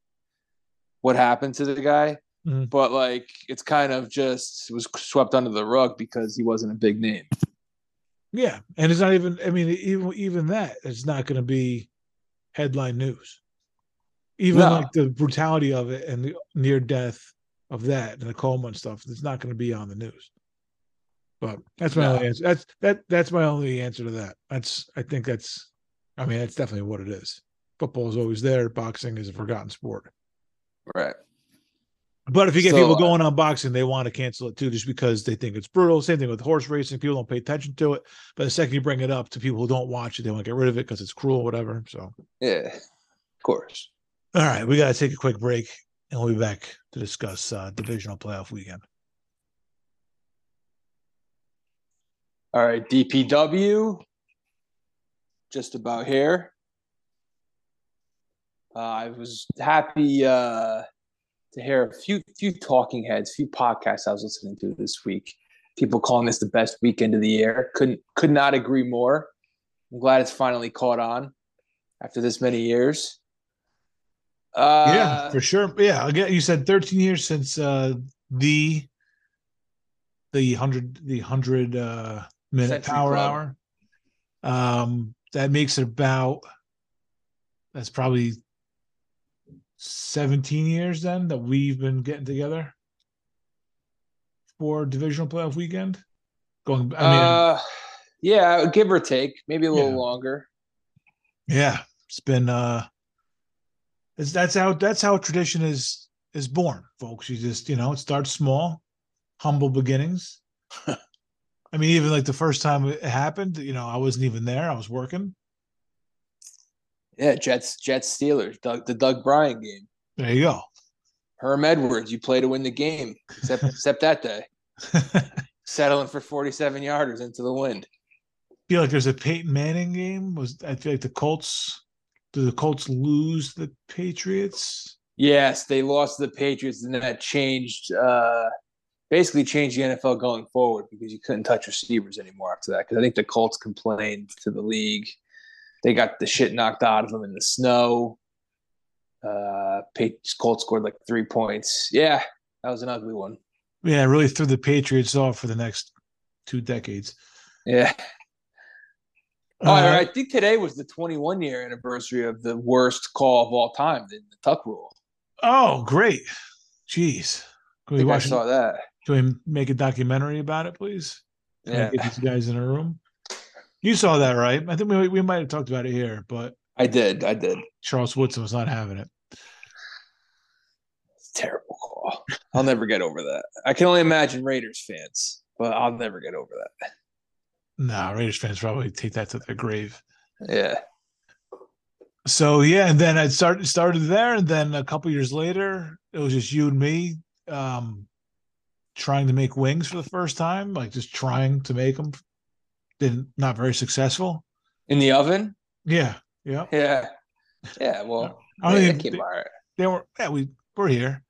what happened to the guy. Mm-hmm. But like, it's kind of just was swept under the rug because he wasn't a big name. Yeah, and it's not even. I mean, even even that it's not going to be headline news. Even no. like the brutality of it and the near death of that and the coma and stuff, it's not going to be on the news. But that's my no. only answer. That's that. That's my only answer to that. That's. I think that's. I mean, that's definitely what it is. Football is always there. Boxing is a forgotten sport. Right. But if you get so, people going on boxing, they want to cancel it too, just because they think it's brutal. Same thing with horse racing; people don't pay attention to it. But the second you bring it up to people who don't watch it, they want to get rid of it because it's cruel, or whatever. So, yeah, of course. All right, we got to take a quick break, and we'll be back to discuss uh, divisional playoff weekend. All right, D P W, just about here. Uh, I was happy. Uh, to hear a few few talking heads, few podcasts I was listening to this week. People calling this the best weekend of the year. Couldn't could not agree more. I'm glad it's finally caught on after this many years. Uh, yeah, for sure. Yeah, again, you said thirteen years since uh, the the hundred the hundred uh, minute power hour. Um, that makes it about. That's probably. seventeen years then that we've been getting together for divisional playoff weekend going. I mean, uh, yeah, give or take, maybe a little yeah. longer. Yeah. It's been, uh, it's, that's how, that's how tradition is, is born, folks. You just, you know, it starts small, humble beginnings. I mean, even like the first time it happened, you know, I wasn't even there. I was working. Yeah, Jets, Jets, Steelers, Doug, the Doug Bryan game. There you go. Herm Edwards, you play to win the game, except except that day. Settling for forty-seven yarders into the wind. I feel like there's a Peyton Manning game. Was I feel like the Colts, did the Colts lose the Patriots? Yes, they lost the Patriots, and that changed uh, basically changed the N F L going forward because you couldn't touch receivers anymore after that because I think the Colts complained to the league. They got the shit knocked out of them in the snow. Uh, Colts scored like three points. Yeah, that was an ugly one. Yeah, really threw the Patriots off for the next two decades. Yeah. Uh, all right, I think today was the twenty-one year anniversary of the worst call of all time, the Tuck Rule. Oh, great. Jeez. Can we I, watch I saw it? that. Can we make a documentary about it, please? Can yeah. Get these guys in a room. You saw that, right? I think we we might have talked about it here, but I did, I did. Charles Woodson was not having it. It's a terrible call. I'll never get over that. I can only imagine Raiders fans, but I'll never get over that. No, nah, Raiders fans probably take that to their grave. Yeah. So yeah, and then I started started there, and then a couple years later, it was just you and me, um, trying to make wings for the first time, like just trying to make them. Didn't not very successful in the oven. Yeah, yeah, yeah, yeah. Well, I mean, they, they, right. they were. Yeah, we were here,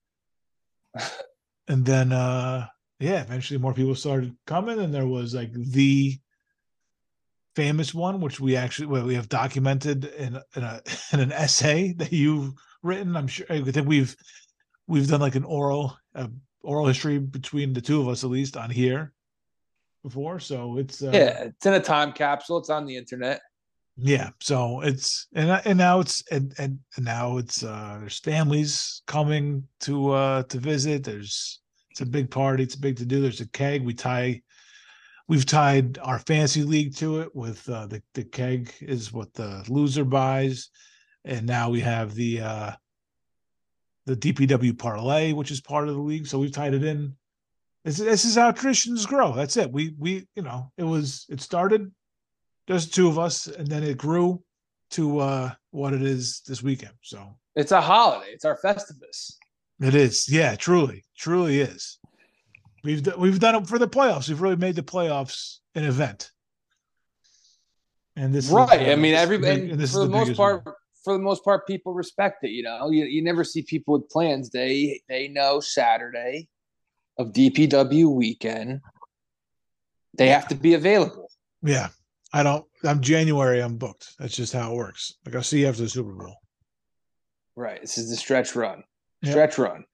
and then uh, yeah, eventually more people started coming, and there was like the famous one, which we actually well, we have documented in in, a, in an essay that you've written. I'm sure I think we've we've done like an oral uh, oral history between the two of us, at least on here before. So it's uh, yeah, it's in a time capsule. It's on the internet. Yeah, so it's and and now it's and and, and now it's uh, there's families coming to uh, to visit. There's it's a big party. It's a big to do. There's a keg. We tie. We've tied our fantasy league to it with uh, the the keg is what the loser buys, and now we have the uh, the D P W parlay, which is part of the league. So we've tied it in. This, this is how traditions grow. That's it. We we you know it was it started just two of us, and then it grew to uh, what it is this weekend. So it's a holiday. It's our Festivus. It is. Yeah, truly, truly is. We've we've done it for the playoffs. We've really made the playoffs an event, and this right. Is, I mean, every and and this for is the, the most part, one. for the most part, people respect it. You know, you you never see people with plans. They they know Saturday of D P W weekend, they yeah. have to be available. Yeah, I don't. I'm January. I'm booked. That's just how it works. Like I'll see you after the Super Bowl. Right. This is the stretch run. Stretch yep. run.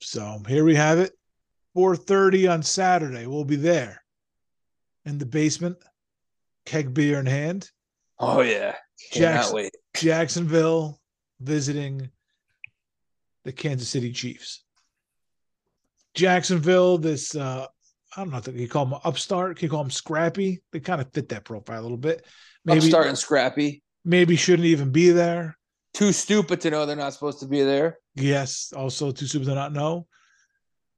So here we have it, four thirty on Saturday. We'll be there in the basement, keg beer in hand. Oh, yeah. Cannot Jackson, wait. Jacksonville visiting the Kansas City Chiefs. Jacksonville, this, uh, I don't know, can you call them upstart? Can you call them scrappy? They kind of fit that profile a little bit. Maybe, upstart and scrappy. Maybe shouldn't even be there. Too stupid to know they're not supposed to be there. Yes, also too stupid to not know.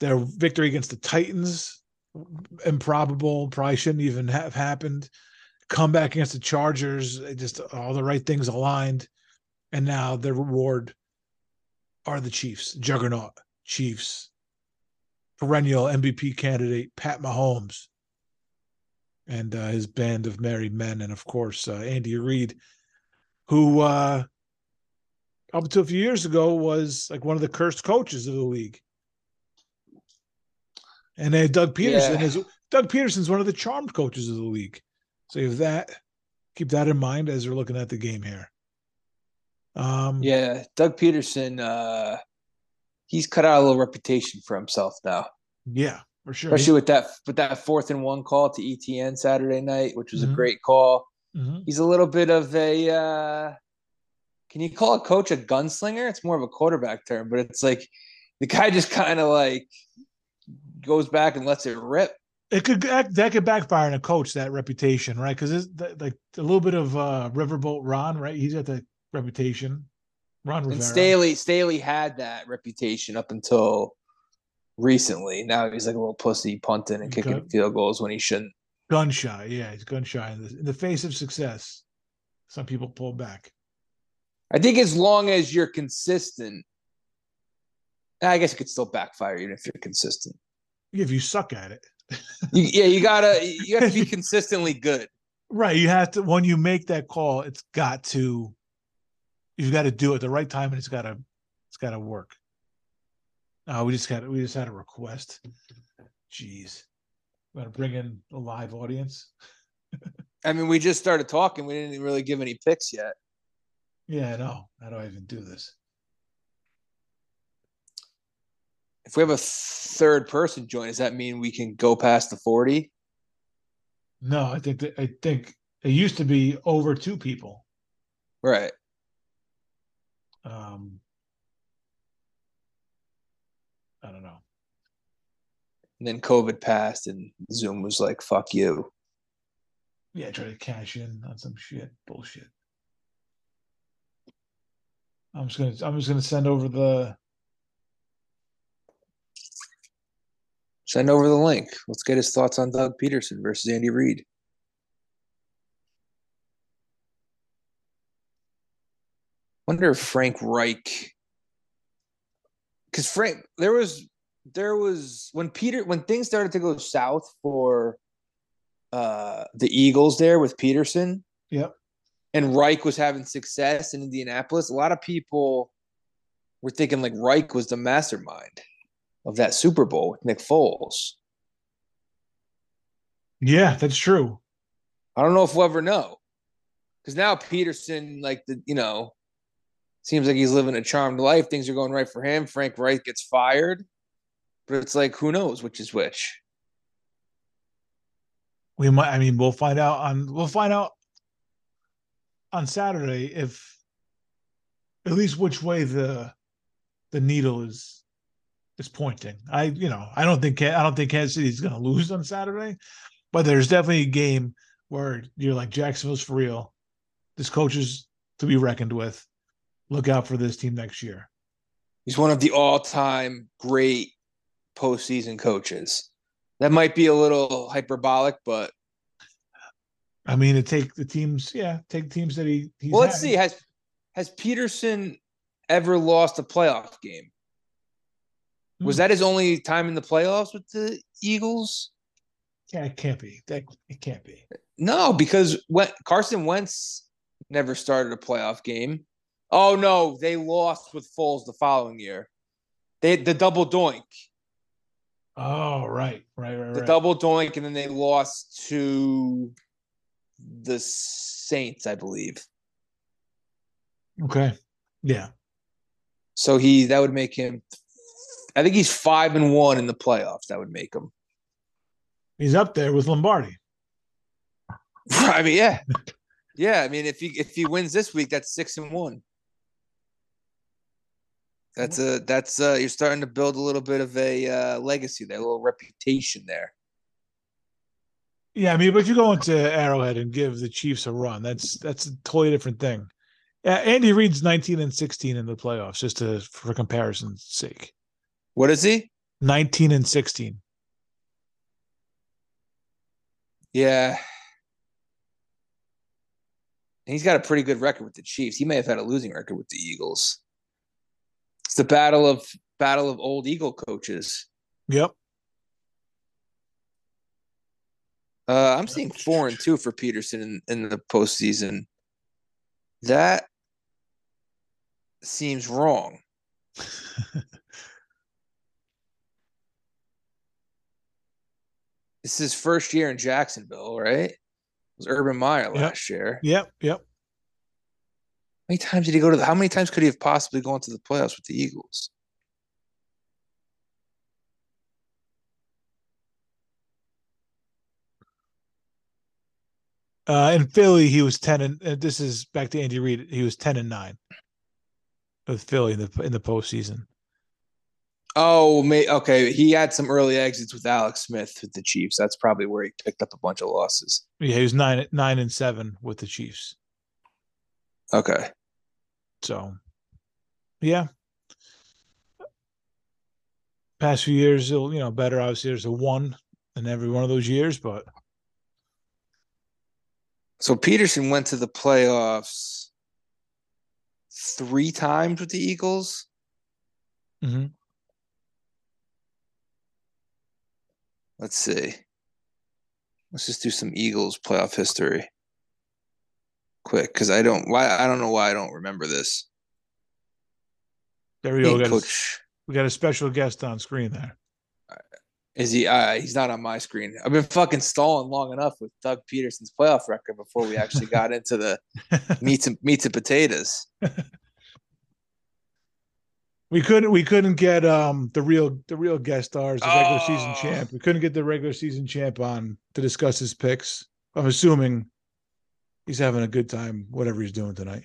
Their victory against the Titans, improbable, probably shouldn't even have happened. Comeback against the Chargers, just all the right things aligned. And now their reward are the Chiefs, juggernaut Chiefs, perennial M V P candidate Pat Mahomes and uh, his band of merry men. And, of course, uh, Andy Reid, who uh, – up until a few years ago, was like one of the cursed coaches of the league. And then Doug Peterson yeah. is Doug Peterson's one of the charmed coaches of the league. So you have that. Keep that in mind as we're looking at the game here. Um, yeah, Doug Peterson, uh, he's cut out a little reputation for himself now. Yeah, for sure. Especially with that with that fourth and one call to E T N Saturday night, which was mm-hmm. a great call. Mm-hmm. He's a little bit of a uh, – can you call a coach a gunslinger? It's more of a quarterback term, but it's like the guy just kind of like goes back and lets it rip. It could that could backfire on a coach, that reputation, right? Because like a little bit of uh, Riverboat Ron, right? He's got that reputation. Ron Rivera. And Staley Staley had that reputation up until recently. Now he's like a little pussy punting and kicking gun, field goals when he shouldn't. Gun shy, yeah, he's gun shy in the, in the face of success. Some people pull back. I think as long as you're consistent, I guess it could still backfire even if you're consistent. If you suck at it. you, yeah, you gotta you have to be consistently good. Right. You have to when you make that call, it's got to you've got to do it at the right time and it's gotta it's gotta work. Uh, we just got we just had a request. Jeez. We're gonna bring in a live audience. I mean, we just started talking. We didn't really give any picks yet. Yeah, I know. How do I even do this? If we have a third person join, does that mean we can go past the forty? No, I think that, I think it used to be over two people. Right. Um, I don't know. And then COVID passed and Zoom was like, fuck you. Yeah, try to cash in on some shit. Bullshit. I'm just gonna. I'm just gonna send over the send over the link. Let's get his thoughts on Doug Peterson versus Andy Reid. wonder if Frank Reich, because Frank, there was there was when Peter when things started to go south for uh, the Eagles there with Peterson. Yep. And Reich was having success in Indianapolis. A lot of people were thinking like Reich was the mastermind of that Super Bowl with Nick Foles. Yeah, that's true. I don't know if we'll ever know. Because now Peterson, like, the you know, seems like he's living a charmed life. Things are going right for him. Frank Reich gets fired. But it's like, who knows which is which? We might, I mean, we'll find out on, we'll find out on Saturday if at least which way the the needle is is pointing. I, you know, I don't think, I don't think Kansas City's going to lose on Saturday, but there's definitely a game where you're like, Jacksonville's for real. This coach is to be reckoned with. Look out for this team next year. He's one of the all-time great postseason coaches. That might be a little hyperbolic, but I mean, it take the teams, yeah, take teams that he. He's well, let's had. see. Has has Peterson ever lost a playoff game? Hmm. Was that his only time in the playoffs with the Eagles? Yeah, it can't be. That it can't be. No, because when Carson Wentz never started a playoff game. Oh no, they lost with Foles the following year. They the double doink. Oh, right, right, right, the right. double doink, and then they lost to the Saints, I believe. Okay, yeah. So he that would make him. I think he's five and one in the playoffs. That would make him. He's up there with Lombardi. I mean, yeah, yeah. I mean, if he if he wins this week, that's six and one. That's a that's uh you're starting to build a little bit of a uh, legacy there, a little reputation there. Yeah, I mean, but you go into Arrowhead and give the Chiefs a run. That's that's a totally different thing. Uh, Andy Reid's nineteen and sixteen in the playoffs, just to, for comparison's sake. What is he? Nineteen and sixteen. Yeah, and he's got a pretty good record with the Chiefs. He may have had a losing record with the Eagles. It's the battle of battle of old Eagle coaches. Yep. Uh, I'm seeing four and two for Peterson in, in the postseason. That seems wrong. This is his first year in Jacksonville, right? It was Urban Meyer last yep. year. Yep, yep. How many times did he go to the, how many times could he have possibly gone to the playoffs with the Eagles? Uh, in Philly, he was ten and uh, this is back to Andy Reid. He was ten and nine with Philly in the in the postseason. Oh, may, okay. He had some early exits with Alex Smith with the Chiefs. That's probably where he picked up a bunch of losses. Yeah, he was nine nine and seven with the Chiefs. Okay. So, yeah. Past few years, you know, better. Obviously, there's a one in every one of those years, but. So Peterson went to the playoffs three times with the Eagles. Mm-hmm. Let's see. Let's just do some Eagles playoff history. Quick, because I don't why I don't know why I don't remember this. There we go. Hey, coach. We got a special guest on screen there. Is he? Uh, he's not on my screen. I've been fucking stalling long enough with Doug Peterson's playoff record before we actually got into the meats and meats and potatoes. We couldn't. We couldn't get um, the real the real guest stars, the oh. regular season champ. We couldn't get the regular season champ on to discuss his picks. I'm assuming. He's having a good time, whatever he's doing tonight.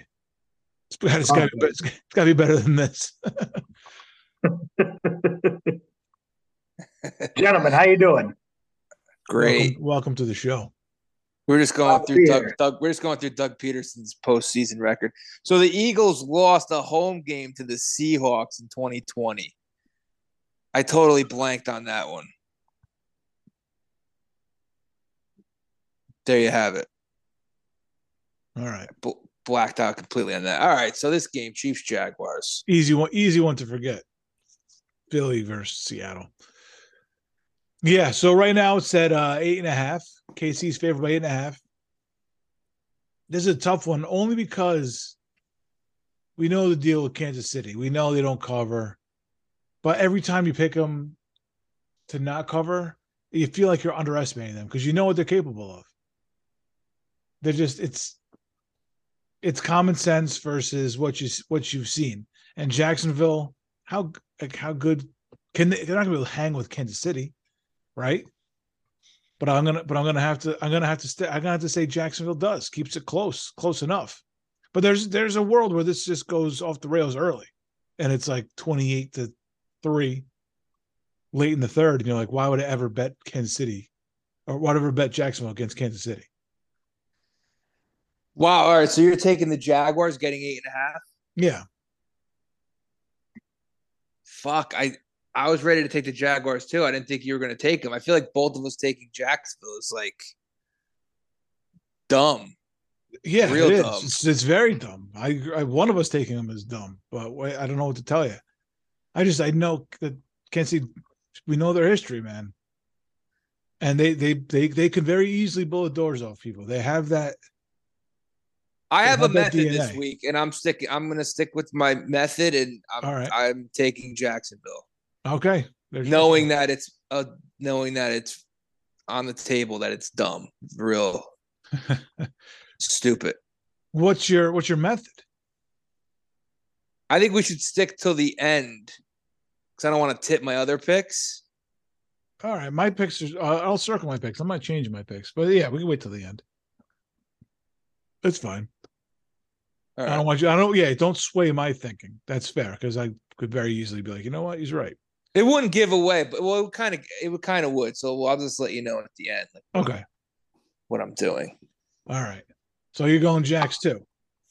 It's got to be better than this. Gentlemen, how you doing? Great. Welcome, welcome to the show. We're just going oh, through Doug, Doug. We're just going through Doug Peterson's postseason record. So the Eagles lost a home game to the Seahawks in twenty twenty. I totally blanked on that one. There you have it. All right. blacked out completely on that. All right, so this game, Chiefs Jaguars, easy one, easy one to forget. Philly versus Seattle. Yeah, so right now it's at uh, eight and a half. K C's favored by eight and a half. This is a tough one, only because we know the deal with Kansas City. We know they don't cover, but every time you pick them to not cover, you feel like you're underestimating them because you know what they're capable of. They're just it's it's common sense versus what you what you've seen. And Jacksonville, how like how good can they? They're not going to be able to hang with Kansas City, right? But I'm gonna but I'm gonna have to I'm gonna have to st- I'm gonna have to say Jacksonville does keeps it close close enough. But there's there's a world where this just goes off the rails early, and it's like twenty-eight to three, late in the third, and you're like, why would I ever bet Kansas City, or whatever bet Jacksonville against Kansas City? Wow! All right, so you're taking the Jaguars getting eight and a half. Yeah. Fuck! I I was ready to take the Jaguars too. I didn't think you were going to take them. I feel like both of us taking Jacksonville is like dumb. Yeah, real it is. Dumb. It's, it's very dumb. I, I one of us taking them is dumb, but I don't know what to tell you. I just I know that Kansas City. We know their history, man, and they they they they can very easily blow the doors off people. They have that. I have a method D N A this week, and I'm sticking. I'm going to stick with my method, and I'm, right. I'm taking Jacksonville. Okay, there's knowing that it's uh, knowing that it's on the table, that it's dumb, real stupid. What's your What's your method? I think we should stick till the end because I don't want to tip my other picks. All right, my picks are. Uh, I'll circle my picks. I'm not changing my picks, but yeah, we can wait till the end. It's fine. Right. I don't want you. I don't. Yeah, don't sway my thinking. That's fair because I could very easily be like, you know what, he's right. It wouldn't give away, but well, it kind of, it kind of would. So I'll just let you know at the end. Like, okay, what I'm doing. All right. So you're going Jacks too.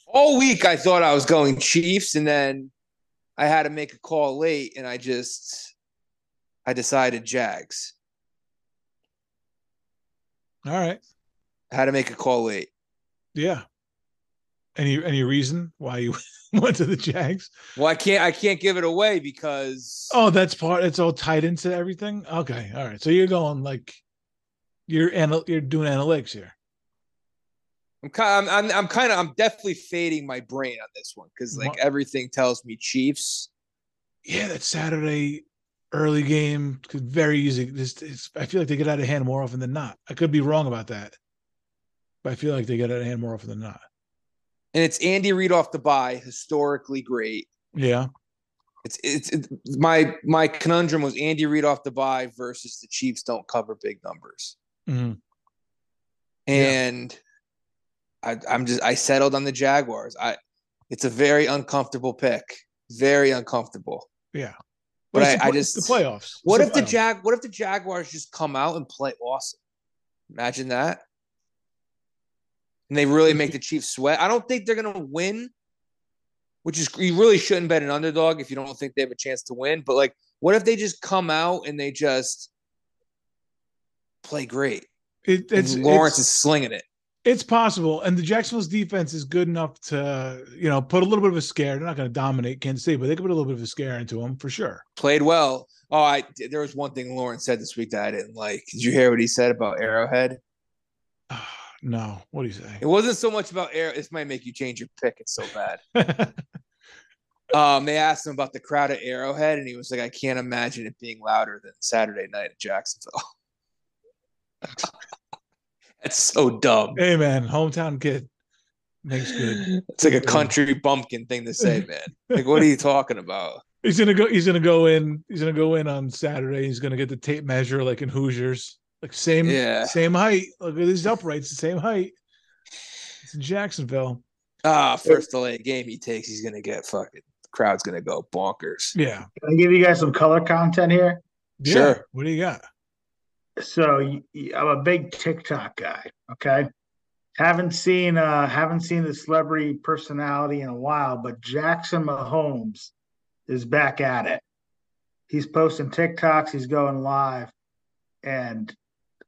All week I thought I was going Chiefs, and then I had to make a call late, and I just, I decided Jags. All right. I had to make a call late. Yeah. Any any reason why you went to the Jags? Well, I can't I can't give it away because oh, that's part. It's all tied into everything. Okay, all right. So you're going like you're anal- you're doing analytics here. I'm kind of, I'm I'm kind of I'm definitely fading my brain on this one because like what? Everything tells me Chiefs. Yeah, that Saturday early game could very easy. This it's, I feel like they get out of hand more often than not. I could be wrong about that, but I feel like they get out of hand more often than not. And it's Andy Reid off the bye, historically great. Yeah, it's, it's it's my my conundrum was Andy Reid off the bye versus the Chiefs don't cover big numbers, mm-hmm. and yeah. I, I'm just I settled on the Jaguars. I it's a very uncomfortable pick, very uncomfortable. Yeah, but I, the, I just the playoffs. What it's if the, the Jag? What if the Jaguars just come out and play awesome? Imagine that. And they really make the Chiefs sweat. I don't think they're going to win, which is you really shouldn't bet an underdog if you don't think they have a chance to win. But, like, what if they just come out and they just play great? It, it's, Lawrence it's, is slinging it. It's possible. And the Jacksonville's defense is good enough to, you know, put a little bit of a scare. They're not going to dominate Kansas City, but they could put a little bit of a scare into them for sure. Played well. Oh, I, there was one thing Lawrence said this week that I didn't like. Did you hear what he said about Arrowhead? No, what do you say? It wasn't so much about air. This might make you change your pick. It's so bad. um, they asked him about the crowd at Arrowhead, and he was like, "I can't imagine it being louder than Saturday night at Jacksonville." That's so dumb. Hey, man, hometown kid makes good. It's like a country bumpkin thing to say, man. Like, what are you talking about? He's gonna go. He's gonna go in. He's gonna go in on Saturday. He's gonna get the tape measure like in Hoosiers. Like same, yeah. same height. Look at these uprights, the same height. It's in Jacksonville. Ah, uh, first L A game he takes, he's gonna get fucking. The crowd's gonna go bonkers. Yeah. Can I give you guys some color content here? Yeah. Sure. What do you got? So I'm a big TikTok guy. Okay. Haven't seen, uh, haven't seen the celebrity personality in a while, but Jackson Mahomes is back at it. He's posting TikToks. He's going live, and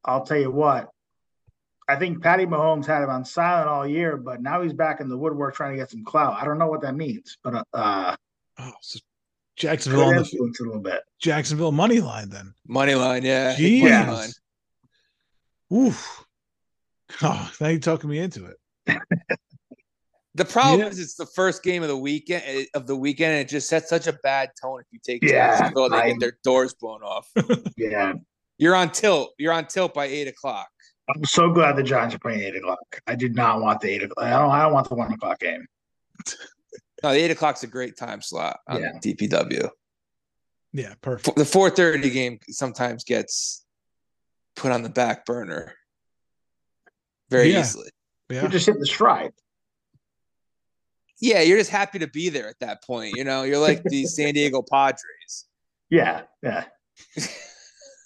I'll tell you what, I think Patty Mahomes had him on silent all year, but now he's back in the woodwork trying to get some clout. I don't know what that means, but uh, oh, so Jacksonville on the field a little bit. Jacksonville money line then. Money line, yeah. Money line. Oof. Oh, now you're talking me into it. The problem yeah. is it's the first game of the weekend of the weekend, and it just sets such a bad tone if you take yeah, Jacksonville. They I, get their doors blown off. Yeah. You're on tilt. You're on tilt by eight o'clock. I'm so glad the Giants are playing eight o'clock. I did not want the eight o'clock. I don't. I don't want the one o'clock game. No, the eight o'clock's a great time slot on yeah. D P W. Yeah, perfect. The four thirty game sometimes gets put on the back burner very yeah. easily. Yeah, you just hit the stride. Yeah, you're just happy to be there at that point. You know, you're like the San Diego Padres. Yeah, yeah.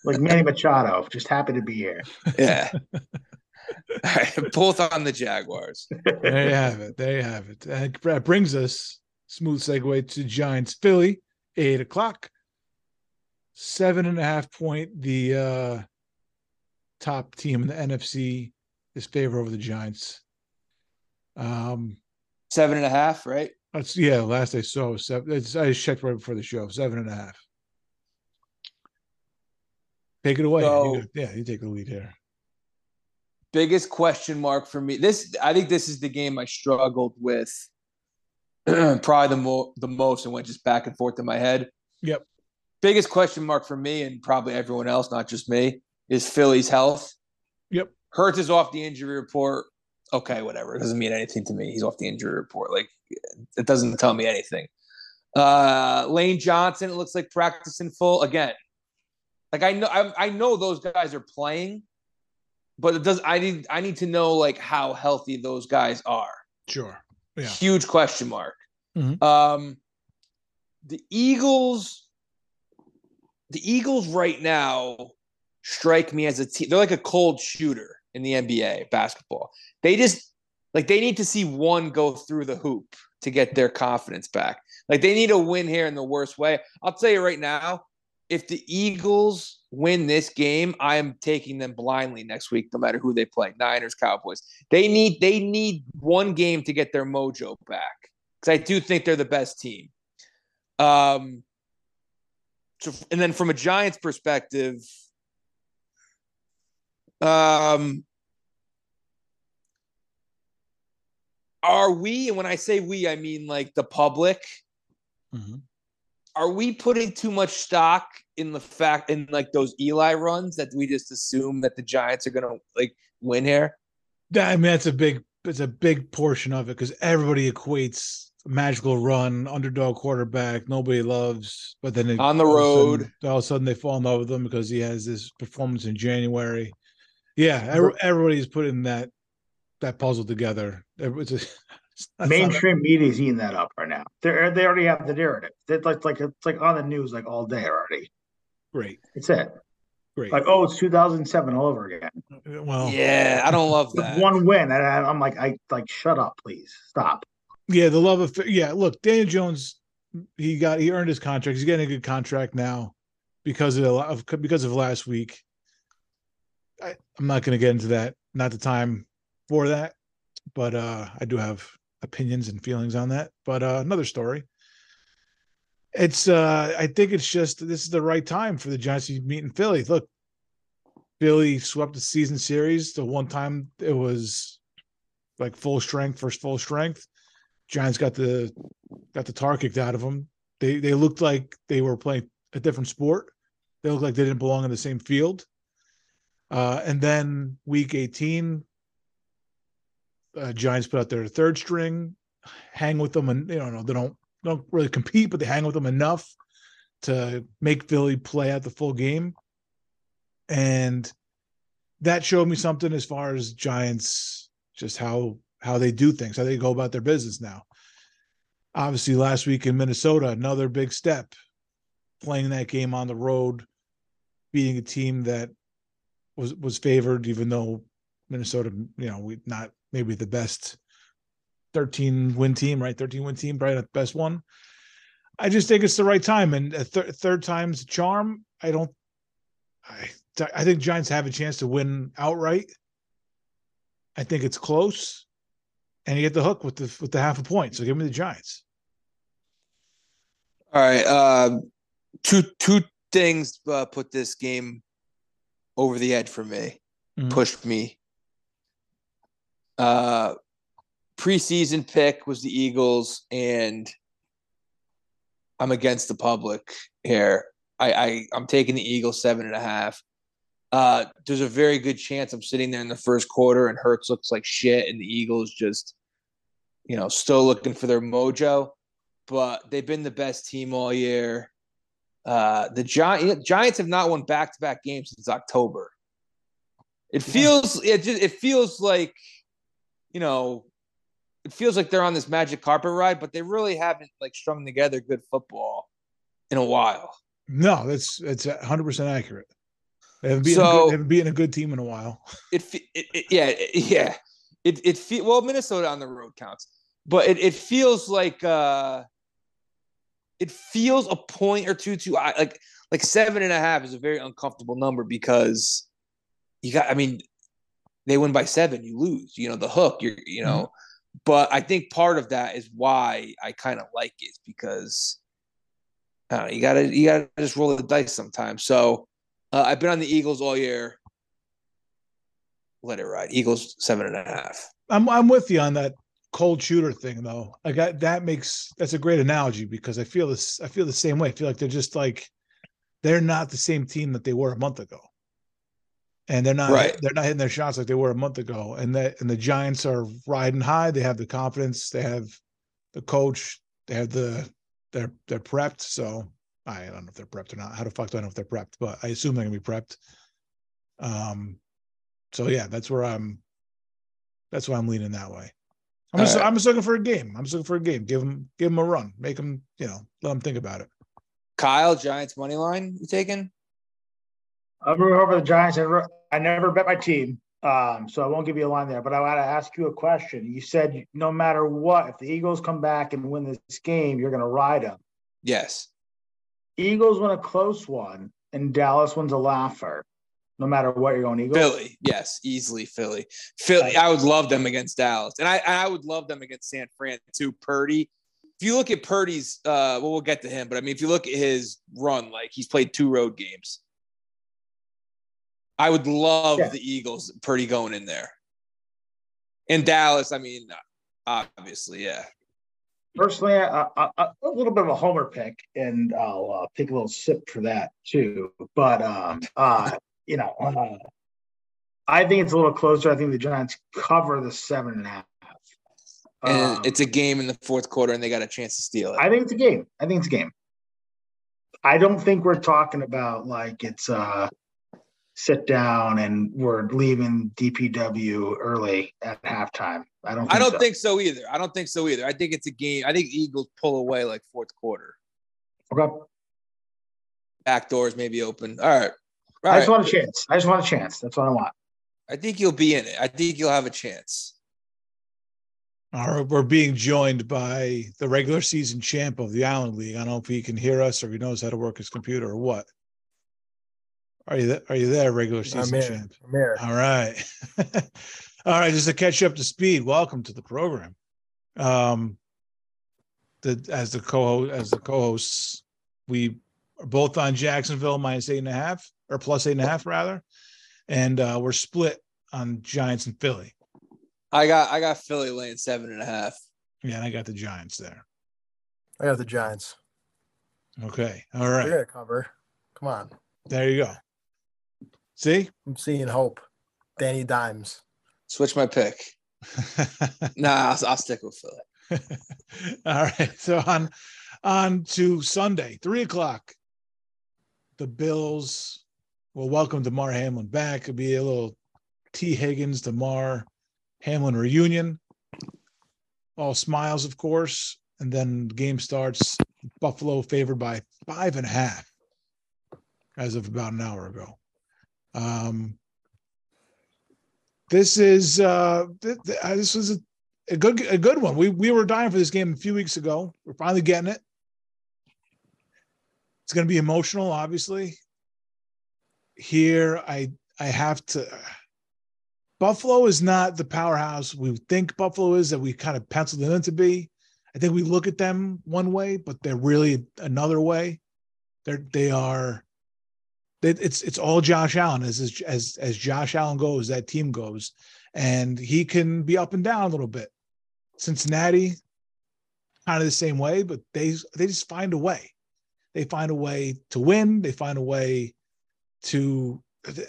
Like Manny Machado, just happy to be here. Yeah. All right, both on the Jaguars. There you have it. There you have it. And that brings us, smooth segue to Giants Philly, eight o'clock. Seven and a half point. The uh, top team in the N F C is favored over the Giants. Um, Seven and a half, right? That's, yeah, last I saw was seven. It's, I just checked right before the show. Seven and a half. Take it away. So, yeah, you take the lead here. Biggest question mark for me. This, I think this is the game I struggled with probably the, mo- the most and went just back and forth in my head. Yep. Biggest question mark for me and probably everyone else, not just me, is Philly's health. Yep. Hurts is off the injury report. Okay, whatever. It doesn't mean anything to me. He's off the injury report. Like, it doesn't tell me anything. Uh, Lane Johnson, it looks like practicing full again. Like I know, I, I know those guys are playing, but it does. I need, I need to know like how healthy those guys are. Sure, yeah. Huge question mark. Mm-hmm. Um, the Eagles, the Eagles right now strike me as a team. They're like a cold shooter in the N B A basketball. They just like they need to see one go through the hoop to get their confidence back. Like they need a win here in the worst way. I'll tell you right now. If the Eagles win this game, I am taking them blindly next week, no matter who they play, Niners, Cowboys. They need they need one game to get their mojo back because I do think they're the best team. Um, so, and then from a Giants perspective, um, are we, and when I say we, I mean like the public, mm-hmm. Are we putting too much stock in the fact in like those Eli runs that we just assume that the Giants are going to like win here? I mean, that's a big, it's a big portion of it. Cause everybody equates a magical run, underdog quarterback, nobody loves, but then they, on the road, all of, sudden, all of a sudden they fall in love with him because he has this performance in January. Yeah. Everybody's putting that, that puzzle together. It's a, That's mainstream media is eating that up right now. They they already have the narrative. They're like like it's like on the news like all day already. Great, it's it. Great, like oh, it's two thousand seven all over again. Well, yeah, I don't love that one win. And I'm like, I like shut up, please stop. Yeah, the love of yeah. Look, Daniel Jones, he got he earned his contract. He's getting a good contract now because of because of last week. I, I'm not going to get into that. Not the time for that. But uh, I do have opinions and feelings on that, but uh, another story. It's uh, I think it's just this is the right time for the Giants to meet in Philly. Look, Philly swept the season series the one time it was like full strength, first full strength. Giants got the got the tar kicked out of them. They they looked like they were playing a different sport. They looked like they didn't belong in the same field. Uh, and then week eighteen. Uh, Giants put out their third string, hang with them, and you know they don't don't really compete, but they hang with them enough to make Philly play out the full game, and that showed me something as far as Giants, just how how they do things, how they go about their business now. Obviously, last week in Minnesota, another big step, playing that game on the road, beating a team that was was favored, even though Minnesota, you know, we not. Maybe the best thirteen-win team, right? thirteen-win team, probably the best one. I just think it's the right time, and a th- third time's a charm. I don't. I I think Giants have a chance to win outright. I think it's close, and you get the hook with the with the half a point. So give me the Giants. All right, uh, two two things uh, put this game over the edge for me, mm-hmm. pushed me. Uh, preseason pick was the Eagles, and I'm against the public here. I, I I'm taking the Eagles seven and a half. Uh, there's a very good chance I'm sitting there in the first quarter and Hurts looks like shit and the Eagles just, you know, still looking for their mojo. But they've been the best team all year. Uh, the Gi- Giants have not won back-to-back games since October. It feels it just, it feels like, you know, it feels like they're on this magic carpet ride, but they really haven't like strung together good football in a while. No, that's that's one hundred percent accurate. They haven't been, so, been a good team in a while. It, it, it yeah yeah it it fe- well Minnesota on the road counts, but it, it feels like uh, it feels a point or two too high. Like like seven and a half is a very uncomfortable number because you got I mean they win by seven you lose you know the hook you you know mm-hmm. But I think part of that is why I kind of like it because I don't know, you gotta you gotta just roll the dice sometimes so. Uh, I've been on the Eagles all year. Let it ride. Eagles seven and a half. I'm I'm with you on that cold shooter thing though. I got that makes that's a great analogy because I feel this. I feel the same way. I feel like they're just like they're not the same team that they were a month ago, and they're not right. they're not hitting their shots like they were a month ago. And that and the Giants are riding high. They have the confidence. They have the coach. They have the they're they're prepped. So. I don't know if they're prepped or not. How the fuck do I know if they're prepped? But I assume they're gonna be prepped. Um, so yeah, that's where I'm. That's why I'm leaning that way. I'm just, right. I'm just looking for a game. I'm just looking for a game. Give them, give them a run. Make them, you know, let them think about it. Kyle, Giants money line. You taking? I'm rooting over the Giants. I never bet my team, um, so I won't give you a line there. But I want to ask you a question. You said no matter what, if the Eagles come back and win this game, you're gonna ride them. Yes. Eagles win a close one, and Dallas wins a laugher. No matter what, you're going Eagles. Philly, yes, easily Philly. Philly, I would love them against Dallas, and I, I would love them against San Fran too. Purdy, if you look at Purdy's, uh, well, we'll get to him, but I mean, if you look at his run, like he's played two road games. I would love yeah. the Eagles, Purdy going in there, and Dallas. I mean, obviously, yeah. Personally, I, I, I, a little bit of a homer pick, and I'll uh, take a little sip for that too. But um, uh, you know, uh, I think it's a little closer. I think the Giants cover the seven and a half. Um, and it's a game in the fourth quarter, and they got a chance to steal it. I think it's a game. I think it's a game. I don't think we're talking about like it's uh, sit down and we're leaving D P W early at halftime. I don't think I don't so. think so either. I don't think so either. I think it's a game. I think Eagles pull away like fourth quarter. Okay. Back doors may be open. All right. All I just right. want a chance. I just want a chance. That's what I want. I think you'll be in it. I think you'll have a chance. All right. We're being joined by the regular season champ of the Island League. I don't know if he can hear us or he knows how to work his computer or what. Are you there? Are you there, regular season I'm champ? I'm here. All right. All right, just to catch you up to speed, welcome to the program. Um, the, as the co-host, as the co-hosts, we are both on Jacksonville minus eight and a half, or plus eight and a half rather, and uh, we're split on Giants and Philly. I got I got Philly laying seven and a half. Yeah, and I got the Giants there. I got the Giants. Okay, all right. They're gonna cover. Come on. There you go. See, I'm seeing hope. Danny Dimes. Switch my pick. nah, I'll, I'll stick with Philly. All right. So on, on to Sunday, three o'clock. The Bills will welcome DeMar Hamlin back. It'll be a little T. Higgins, DeMar Hamlin reunion. All smiles, of course. And then the game starts. Buffalo favored by five and a half as of about an hour ago. Um, This is uh, th- th- this was a, a good a good one. We we were dying for this game a few weeks ago. We're finally getting it. It's going to be emotional, obviously. Here, I I have to Buffalo is not the powerhouse we think Buffalo is, that we kind of penciled them in to be. I think we look at them one way, but they're really another way. They're, they are they, it's it's all Josh Allen. As as as Josh Allen goes, that team goes, and he can be up and down a little bit. Cincinnati, kind of the same way, but they they just find a way. They find a way to win. They find a way to.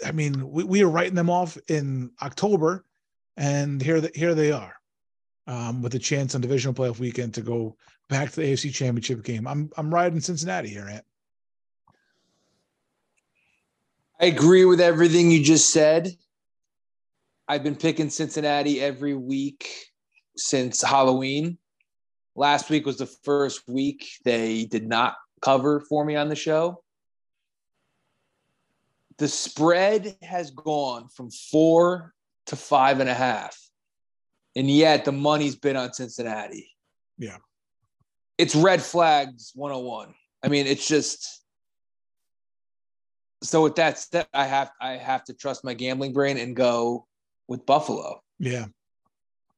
I mean, we, we are writing them off in October, and here the, here they are, um, with a chance on divisional playoff weekend to go back to the A F C Championship game. I'm I'm riding Cincinnati here, Ant. I agree with everything you just said. I've been picking Cincinnati every week since Halloween. Last week was the first week they did not cover for me on the show. The spread has gone from four to five and a half, and yet the money's been on Cincinnati. Yeah. It's red flags one oh one. I mean, it's just – so with that step, I have I have to trust my gambling brain and go with Buffalo. Yeah.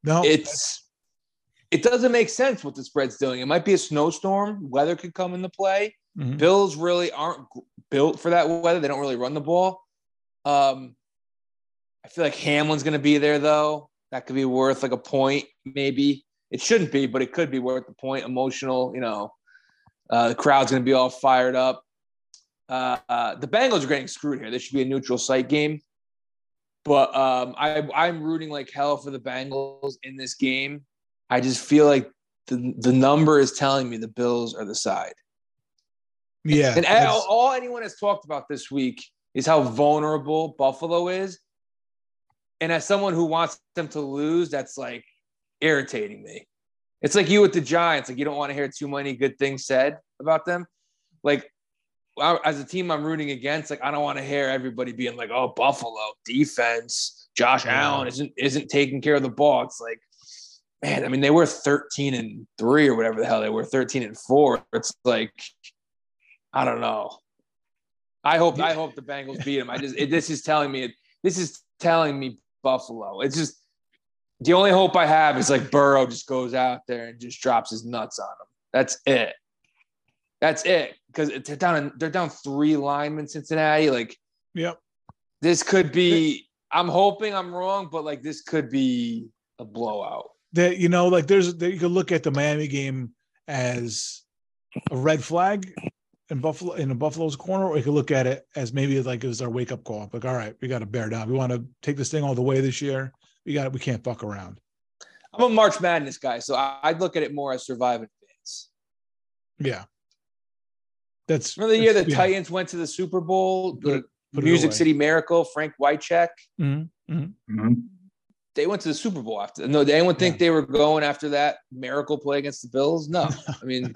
No. It's – it doesn't make sense what the spread's doing. It might be a snowstorm. Weather could come into play. Mm-hmm. Bills really aren't built for that weather. They don't really run the ball. Um, I feel like Hamlin's going to be there, though. That could be worth like a point, maybe. It shouldn't be, but it could be worth the point. Emotional, you know, uh, the crowd's going to be all fired up. Uh, uh, the Bengals are getting screwed here. This should be a neutral site game. But um, I, I'm rooting like hell for the Bengals in this game. I just feel like the, the number is telling me the Bills are the side. Yeah, and all, all anyone has talked about this week is how vulnerable Buffalo is. And as someone who wants them to lose, that's like irritating me. It's like you with the Giants. Like, you don't want to hear too many good things said about them. Like, I, as a team I'm rooting against, like, I don't want to hear everybody being like, oh, Buffalo defense, Josh Allen isn't, isn't taking care of the ball. It's like, man, I mean, they were thirteen and three or whatever the hell they were, thirteen and four. It's like, I don't know. I hope I hope the Bengals beat them. I just it, this is telling me this is telling me Buffalo. It's just the only hope I have is like Burrow just goes out there and just drops his nuts on them. That's it. That's it. Because they're down they're down three linemen, Cincinnati. Like, yep. This could be. I'm hoping I'm wrong, but like this could be a blowout. That you know, like there's you could look at the Miami game as a red flag. In Buffalo, in a Buffalo's corner, or you could look at it as maybe like it was our wake up call. Like, all right, we got to bear down. We want to take this thing all the way this year. We got, we can't fuck around. I'm a March Madness guy, so I'd look at it more as surviving fans. Yeah, that's remember the year the yeah. Titans went to the Super Bowl, put it, put Music City Miracle, Frank Wycheck. Mm-hmm. Mm-hmm. They went to the Super Bowl after. No, did anyone think yeah. they were going after that miracle play against the Bills? No, I mean.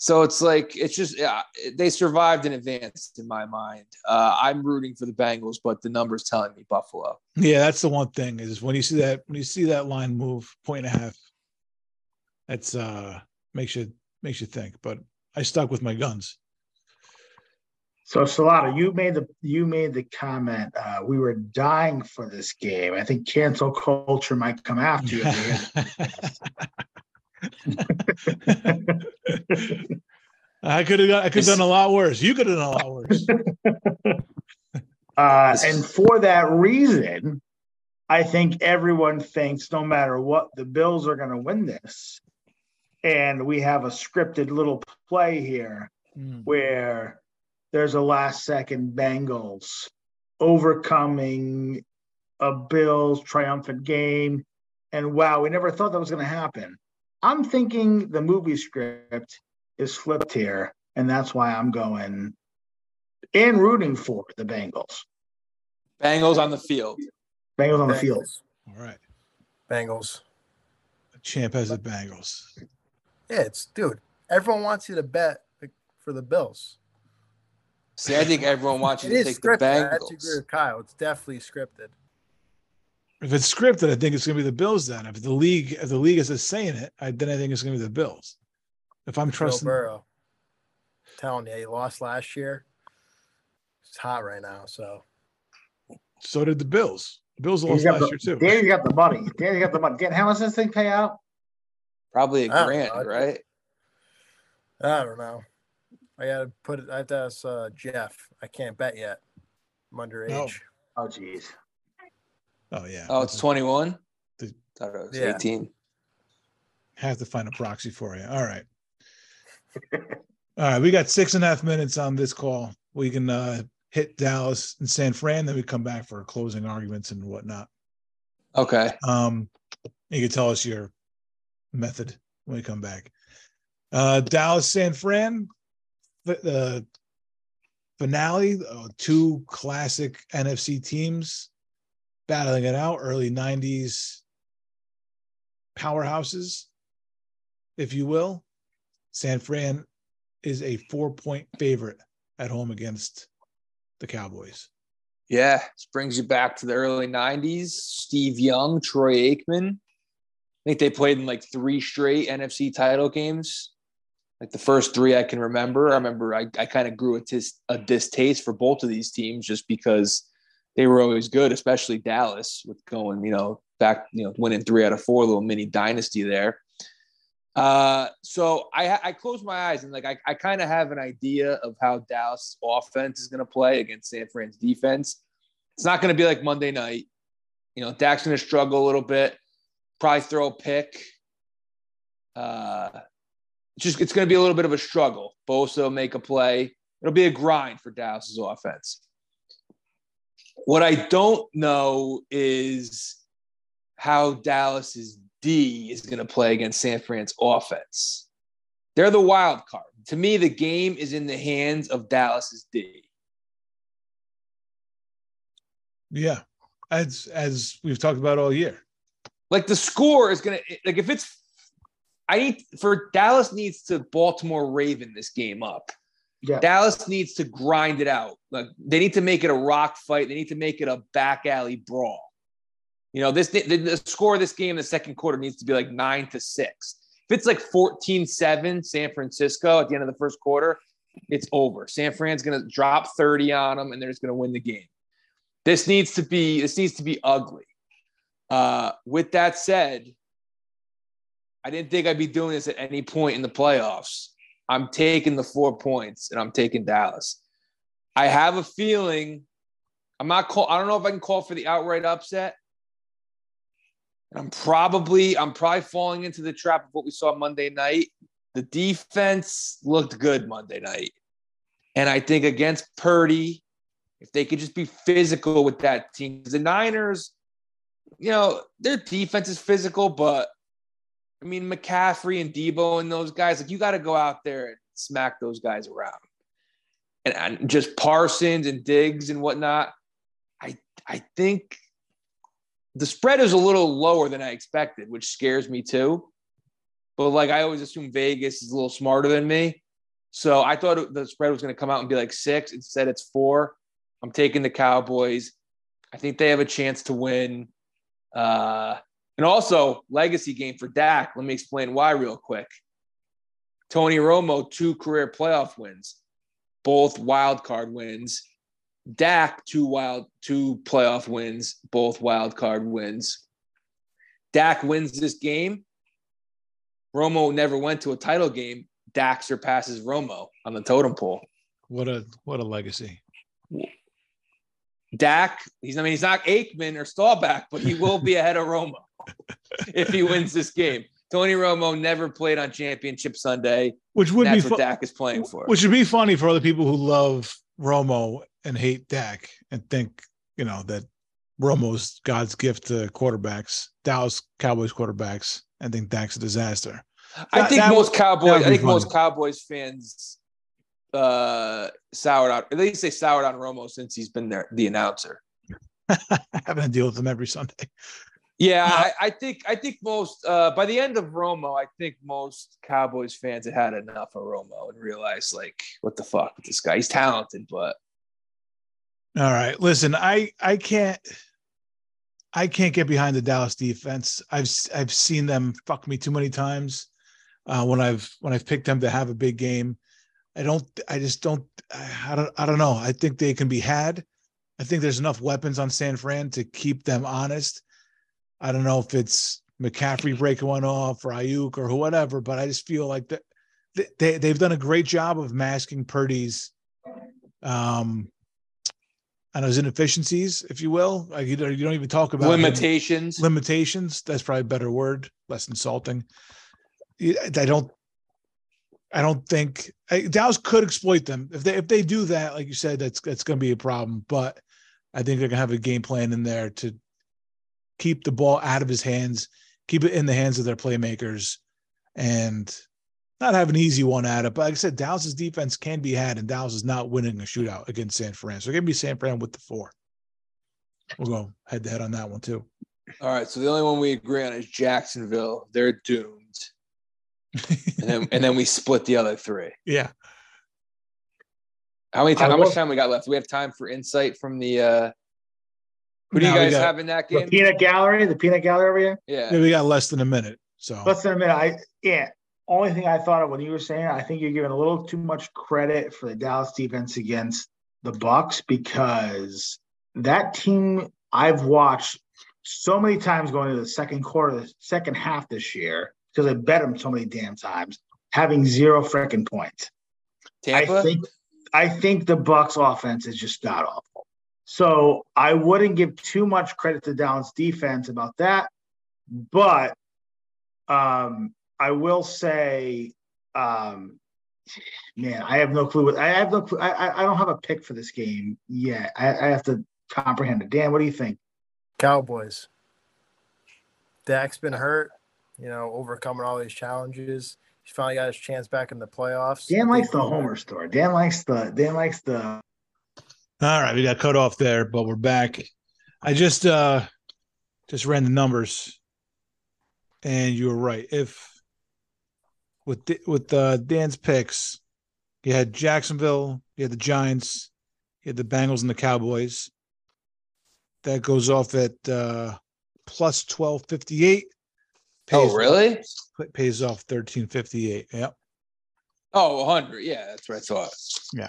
So it's like, it's just, yeah, they survived and advanced in my mind. Uh, I'm rooting for the Bengals, but the number's telling me Buffalo. Yeah, that's the one thing is when you see that, when you see that line move point and a half, that's uh, makes you, makes you think, but I stuck with my guns. So Salata, you made the, you made the comment. Uh, we were dying for this game. I think cancel culture might come after you. I could have I could have done a lot worse. You could have done a lot worse. Uh, and for that reason, I think everyone thinks no matter what, the Bills are going to win this. And we have a scripted little play here mm. where there's a last-second Bengals overcoming a Bills triumphant game. And wow, we never thought that was going to happen. I'm thinking the movie script is flipped here, and that's why I'm going and rooting for the Bengals. Bengals on the field. Bengals on Bengals. the field. All right. Bengals. The champ has the Bengals. Yeah, it's dude. Everyone wants you to bet for the Bills. See, I think everyone wants you to take scripted. the Bengals. I actually agree with Kyle. It's definitely scripted. If it's scripted, I think it's going to be the Bills. Then, if the league, if the league is just saying it, I, then I think it's going to be the Bills. If I'm trusting Bill Burrow, I'm telling you, he lost last year. It's hot right now, so so did the Bills. The Bills lost last the, year too. Danny got the money. Danny got the money. Dan, how much does this thing pay out? Probably a grand, I right? I don't know. I gotta put it. I have to ask uh, Jeff. I can't bet yet. I'm underage. No. Oh geez. Oh yeah. Oh, it's twenty-one. The, I thought it was yeah. eighteen. Have to find a proxy for you. All right. All right. We got six and a half minutes on this call. We can uh, hit Dallas and San Fran, then we come back for closing arguments and whatnot. Okay. Um, you can tell us your method when we come back. Uh, Dallas, San Fran, the finale, oh, two classic N F C teams battling it out, early nineties powerhouses, if you will. San Fran is a four-point favorite at home against the Cowboys. Yeah, this brings you back to the early nineties. Steve Young, Troy Aikman. I think they played in like three straight N F C title games. Like the first three I can remember. I remember I, I kind of grew a, tis, a distaste for both of these teams just because they were always good, especially Dallas with going, you know, back, you know, winning three out of four, little mini dynasty there. Uh, so I, I close my eyes and like I, I kind of have an idea of how Dallas' offense is going to play against San Fran's defense. It's not going to be like Monday night. You know, Dak's going to struggle a little bit, probably throw a pick. Uh, just it's going to be a little bit of a struggle. Bosa will make a play. It'll be a grind for Dallas' offense. What I don't know is how Dallas's D is going to play against San Fran's offense. They're the wild card. To me, the game is in the hands of Dallas's D. Yeah, as as we've talked about all year. Like the score is going to – like if it's – I need – for Dallas needs to Baltimore Raven this game up. Yeah. Dallas needs to grind it out. Like they need to make it a rock fight. They need to make it a back alley brawl. You know, this the, the score of this game in the second quarter needs to be like nine to six. If it's like fourteen seven San Francisco at the end of the first quarter, it's over. San Fran's going to drop thirty on them, and they're just going to win the game. This needs to be this needs to be ugly. Uh, with that said, I didn't think I'd be doing this at any point in the playoffs. I'm taking the four points, and I'm taking Dallas. I have a feeling I'm not call, I don't know if I can call for the outright upset. I'm probably I'm probably falling into the trap of what we saw Monday night. The defense looked good Monday night. And I think against Purdy, if they could just be physical with that team. The Niners, you know, their defense is physical, but, I mean, McCaffrey and Debo and those guys, like you got to go out there and smack those guys around. And, and just Parsons and Diggs and whatnot, I I think – the spread is a little lower than I expected, which scares me too. But, like, I always assume Vegas is a little smarter than me. So I thought the spread was going to come out and be like six. Instead, it's four. I'm taking the Cowboys. I think they have a chance to win. Uh, and also, legacy game for Dak. Let me explain why real quick. Tony Romo, two career playoff wins, both wild card wins. Dak, two wild, two playoff wins, both wild card wins. Dak wins this game. Romo never went to a title game. Dak surpasses Romo on the totem pole. What a what a legacy. Dak, he's I mean he's not Aikman or Staubach, but he will be ahead of Romo if he wins this game. Tony Romo never played on Championship Sunday, which would be fu- what Dak is playing for. Which would be funny for other people who love Romo and hate Dak and think, you know, that Romo's God's gift to quarterbacks, Dallas Cowboys quarterbacks, and think Dak's a disaster. That, I think most was, Cowboys, I think funny. most Cowboys fans uh, soured out. At least they soured on Romo since he's been there, the announcer. Having to deal with him every Sunday. Yeah, no. I, I think I think most uh, by the end of Romo, I think most Cowboys fans had had enough of Romo and realized, like, what the fuck with this guy? He's talented, but. All right. Listen, I, I can't I can't get behind the Dallas defense. I've I've seen them fuck me too many times uh, when I've when I've picked them to have a big game. I don't I just don't I don't I don't know. I think they can be had. I think there's enough weapons on San Fran to keep them honest. I don't know if it's McCaffrey breaking one off or Ayuk or whatever, but I just feel like that they, they've done a great job of masking Purdy's um, and his inefficiencies, if you will. Like you don't, you don't even talk about limitations. Him. Limitations. That's probably a better word, less insulting. I don't. I don't think I, Dallas could exploit them if they if they do that. Like you said, that's that's going to be a problem. But I think they're going to have a game plan in there to keep the ball out of his hands, keep it in the hands of their playmakers, and not have an easy one at it. But like I said, Dallas's defense can be had, and Dallas is not winning a shootout against San Fran. So it's going to be San Fran with the four. We'll go head to head on that one too. All right. So the only one we agree on is Jacksonville. They're doomed. and then and then we split the other three. Yeah. How many time, how much time we got left? Do we have time for insight from the uh who do no, you guys got, have in that game? The peanut gallery, the peanut gallery over here? Yeah. yeah. We got less than a minute. So less than a minute. I yeah. Only thing I thought of when you were saying, I think you're giving a little too much credit for the Dallas defense against the Bucs, because that team I've watched so many times going into the second quarter, the second half this year. Because I bet them so many damn times, having zero freaking points. Tampa? I think I think the Bucs offense is just god awful. So I wouldn't give too much credit to Dallas defense about that, but um, I will say, um, man, I have no clue. What, I have no clue. I I don't have a pick for this game yet. I, I have to comprehend it. Dan, what do you think? Cowboys. Dak's been hurt. You know, overcoming all these challenges, he finally got his chance back in the playoffs. Dan likes the homer story. Dan likes the. Dan likes the. All right, we got cut off there, but we're back. I just uh, just ran the numbers, and you were right. If with the, with uh, Dan's picks, you had Jacksonville, you had the Giants, you had the Bengals and the Cowboys. That goes off at uh, plus twelve fifty eight. Pays, oh, really? Pays off thirteen fifty-eight. Yep. Oh, one hundred. Yeah, that's what I thought. Yeah.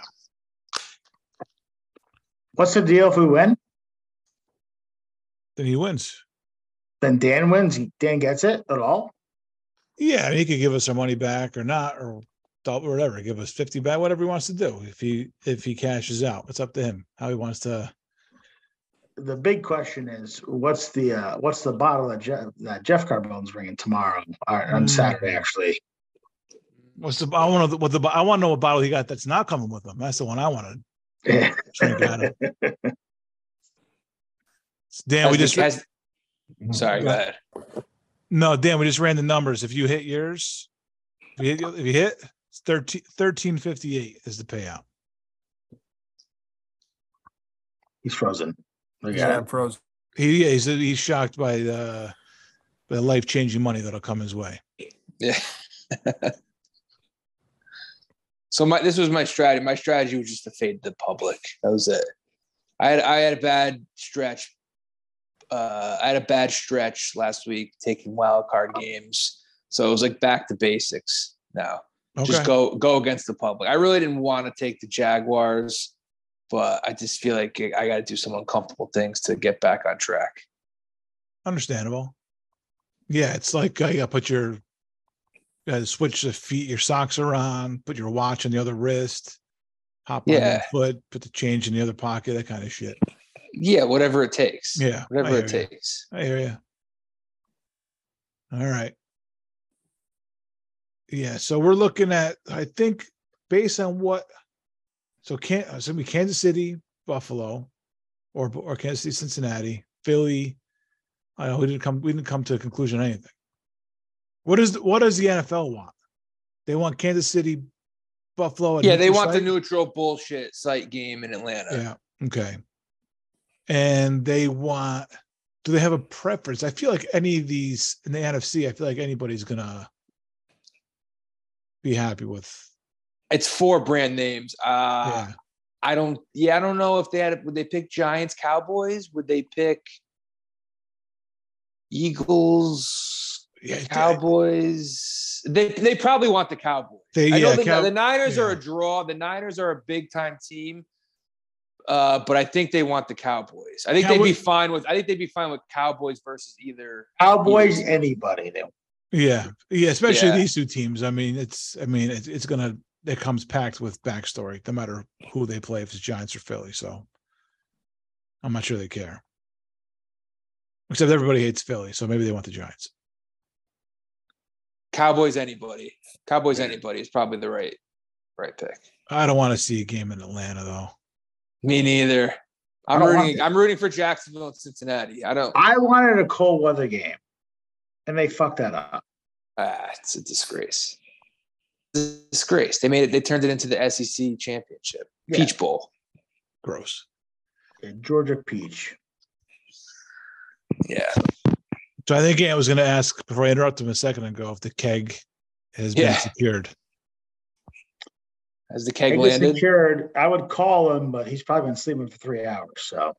What's the deal if we win? Then he wins. Then Dan wins. Dan gets it at all? Yeah, he could give us our money back or not, or whatever. Give us fifty back, whatever he wants to do. If he if he cashes out, it's up to him how he wants to. The big question is, what's the uh, what's the bottle that Jeff, that Jeff Carbone's bringing tomorrow or on Saturday? Actually, what's the I want to what the I want to know what bottle he got that's not coming with him. That's the one I want to drink out of. Dan, has we just has, ran, sorry. Go ahead. No, Dan, we just ran the numbers. If you hit yours, if you hit, if you hit it's thirteen fifty-eight is the payout. He's frozen. Yeah, pros. He yeah, he's he's shocked by the the life changing money that'll come his way. Yeah. so my this was my strategy. My strategy was just to fade the public. That was it. I had I had a bad stretch. Uh, I had a bad stretch last week taking wild card games. So it was like back to basics now. Okay. Just go go against the public. I really didn't want to take the Jaguars. But I just feel like I got to do some uncomfortable things to get back on track. Understandable. Yeah, it's like uh, you got to put your uh, switch the feet, your socks are on, put your watch on the other wrist, hop yeah. on your foot, put the change in the other pocket, that kind of shit. Yeah, whatever it takes. Yeah, whatever it you. takes. I hear you. All right. Yeah, so we're looking at, I think, based on what. So can so we Kansas City, Buffalo, or or Kansas City, Cincinnati, Philly. I know we didn't come we didn't come to a conclusion on anything. What is what does the N F L want? They want Kansas City, Buffalo, and yeah, they want site? the neutral bullshit site game in Atlanta. Yeah, okay. And they want. Do they have a preference? I feel like any of these in the N F C. I feel like anybody's gonna be happy with. It's four brand names. Uh, yeah. I don't. Yeah, I don't know if they had. Would they pick Giants, Cowboys? Would they pick Eagles, yeah, Cowboys? They they probably want the Cowboys. They, I know yeah, the, Cow- the Niners yeah. are a draw. The Niners are a big time team. Uh, but I think they want the Cowboys. I think Cowboys, they'd be fine with. I think they'd be fine with Cowboys versus either Cowboys, either. anybody. They yeah, yeah, especially yeah. these two teams. I mean, it's. I mean, it's, it's gonna. It comes packed with backstory, no matter who they play, if it's Giants or Philly. So I'm not sure they care. Except everybody hates Philly, so maybe they want the Giants. Cowboys, anybody. Cowboys, anybody is probably the right, right pick. I don't want to see a game in Atlanta, though. Me neither. I'm rooting. I'm rooting for Jacksonville and Cincinnati. I don't. I wanted a cold weather game, and they fucked that up. Ah, it's a disgrace. It's a disgrace. They made it. They turned it into the S E C championship, yeah. Peach Bowl. Gross. And Georgia Peach. Yeah. So I think I was going to ask before I interrupted him a second ago if the keg has yeah. been secured. Has the keg Maybe landed? Secured. I would call him, but he's probably been sleeping for three hours. So